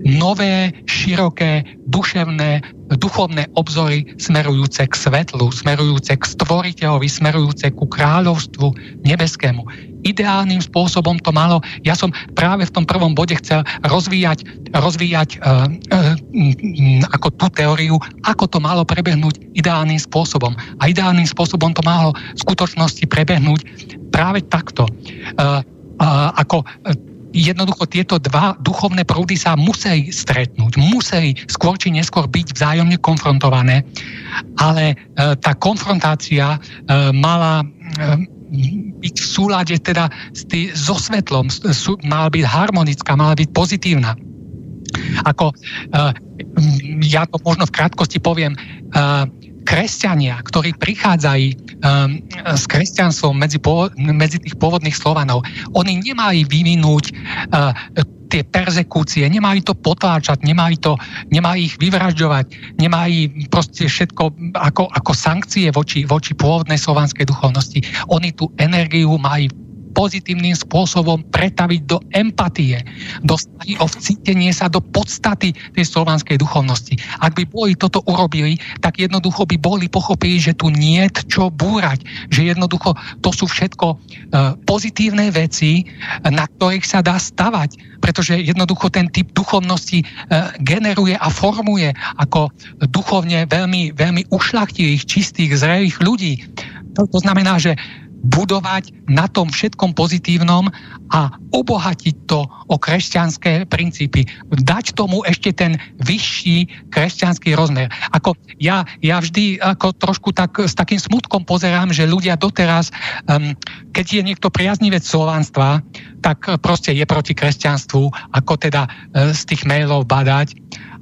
nové, široké, duševné, duchovné obzory smerujúce k svetlu, smerujúce k stvoriteľovi, smerujúce ku kráľovstvu nebeskému. Ideálnym spôsobom to malo, ja som práve v tom prvom bode chcel rozvíjať ako tú teóriu, ako to malo prebehnúť ideálnym spôsobom. A ideálnym spôsobom to malo v skutočnosti prebehnúť práve takto. Jednoducho tieto dva duchovné prúdy sa museli stretnúť, museli skôr či neskôr byť vzájomne konfrontované, ale tá konfrontácia mala byť v súlade teda so svetlom, mala byť harmonická, mala byť pozitívna. Ako ja to možno v krátkosti poviem, kresťania, ktorí prichádzajú s kresťanstvom medzi tých pôvodných Slovanov, oni nemali vyvinúť tie perzekúcie, nemali to potláčať, nemali ich vyvražďovať, nemali proste všetko ako sankcie voči pôvodnej slovanskej duchovnosti. Oni tú energiu majú pozitívnym spôsobom pretaviť do empatie, do snahy o vcítenie sa do podstaty tej slovanskej duchovnosti. Ak by boli toto urobili, tak jednoducho by boli pochopili, že tu niet čo búrať, že jednoducho to sú všetko pozitívne veci, na ktorých sa dá stavať, pretože jednoducho ten typ duchovnosti generuje a formuje ako duchovne veľmi, veľmi ušľachtilých, čistých, zrelých ľudí. To znamená, že budovať na tom všetkom pozitívnom a obohatiť to o kresťanské princípy. Dať tomu ešte ten vyšší kresťanský rozmer. Ako ja vždy ako trošku tak s takým smutkom pozerám, že ľudia doteraz, keď je niekto priaznivec slovanstva, tak proste je proti kresťanstvu, ako teda z tých mailov badať.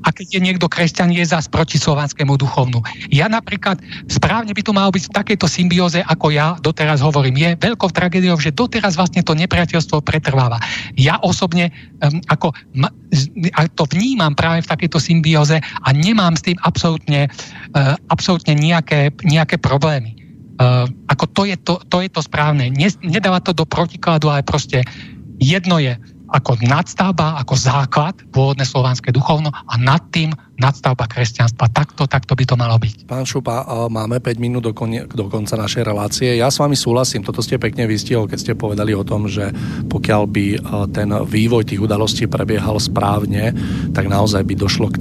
A keď je niekto kresťan, je zas proti slovanskému duchovnu. Ja napríklad, správne by to malo byť v takejto symbióze, ako ja doteraz hovorím. Je veľkou tragédiou, že doteraz vlastne to nepriateľstvo pretrváva. Ja osobne to vnímam práve v takejto symbióze a nemám s tým absolútne nejaké problémy. To je to správne. Nedáva to do protikladu, ale proste jedno je ako nadstavba, ako základ pôvodné slovanské duchovno a nad tým nadstavba kresťanstva. Takto by to malo byť. Pán Šupa, máme 5 minút do konca našej relácie. Ja s vami súhlasím, toto ste pekne vystihol, keď ste povedali o tom, že pokiaľ by ten vývoj tých udalostí prebiehal správne, tak naozaj by došlo k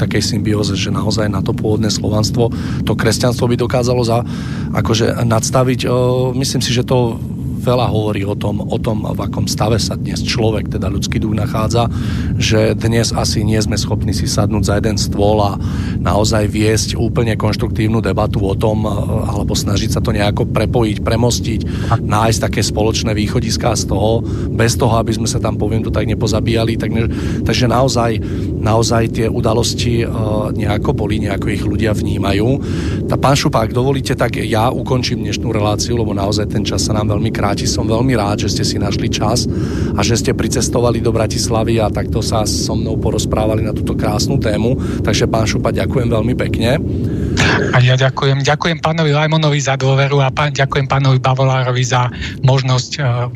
takej symbióze, že naozaj na to pôvodné slovanstvo, to kresťanstvo by dokázalo nadstaviť. Myslím si, že to veľa hovorí o tom, v akom stave sa dnes človek, teda ľudský duch nachádza, že dnes asi nie sme schopní si sadnúť za jeden stôl a naozaj viesť úplne konštruktívnu debatu o tom, alebo snažiť sa to nejako prepojiť, premostiť, nájsť také spoločné východiská z toho, bez toho, aby sme sa tam, tak nepozabíjali. Takže naozaj tie udalosti nejako boli, nejako ich ľudia vnímajú. Pán Šupa, ak dovolíte, tak ja ukončím dnešnú reláciu, lebo naozaj ten čas sa nám veľmi kráti. Som veľmi rád, že ste si našli čas a že ste pricestovali do Bratislavy a takto sa so mnou porozprávali na túto krásnu tému. Takže pán Šupa, ďakujem veľmi pekne. A ja ďakujem. Ďakujem pánovi Lajmonovi za dôveru a ďakujem pánovi Bavolárovi za možnosť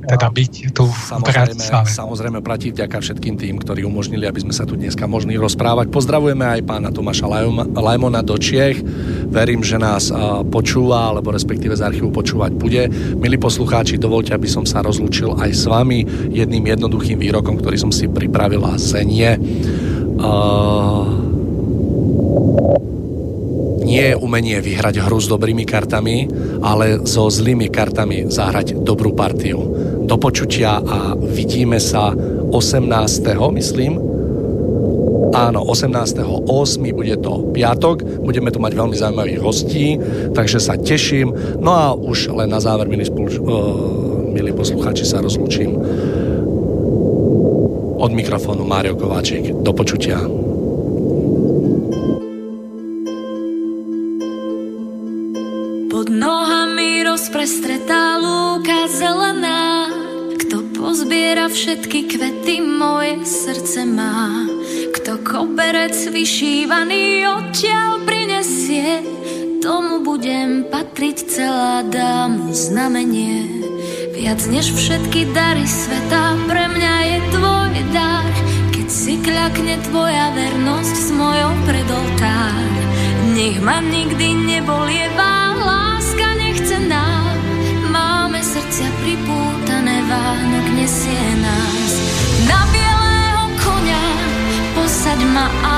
byť tu v Bratislave. Samozrejme, platí vďaka všetkým tým, ktorí umožnili, aby sme sa tu dneska mohli rozprávať. Pozdravujeme aj pána Tomáša Lajmona do Čiech. Verím, že nás počúva, alebo respektíve z archívu počúvať bude. Milí poslucháči, dovoľte, aby som sa rozlúčil aj s vami jedným jednoduchým výrokom, ktorý som si pripravila zenie. Nie je umenie vyhrať hru s dobrými kartami, ale so zlými kartami zahrať dobrú partiu. Do počutia a vidíme sa 18. myslím. Áno, 18.8. bude to piatok. Budeme tu mať veľmi zaujímavých hostí, takže sa teším. No a už len na záver, milí poslucháči, sa rozlúčim. Od mikrofónu Mário Kováčik. Do počutia. Prestretá lúka zelená, kto pozbiera všetky kvety, moje srdce má. Kto koberec vyšívaný odtiaľ prinesie, tomu budem patriť celá, dám znamenie. Viac než všetky dary sveta, pre mňa je tvoj dar, keď si kľakne tvoja vernosť s mojou pred oltár. Nech ma nikdy nebolievá láska nechcená, srdcia pripútané Vánok nesie nás. Na bielého koňa posaď ma a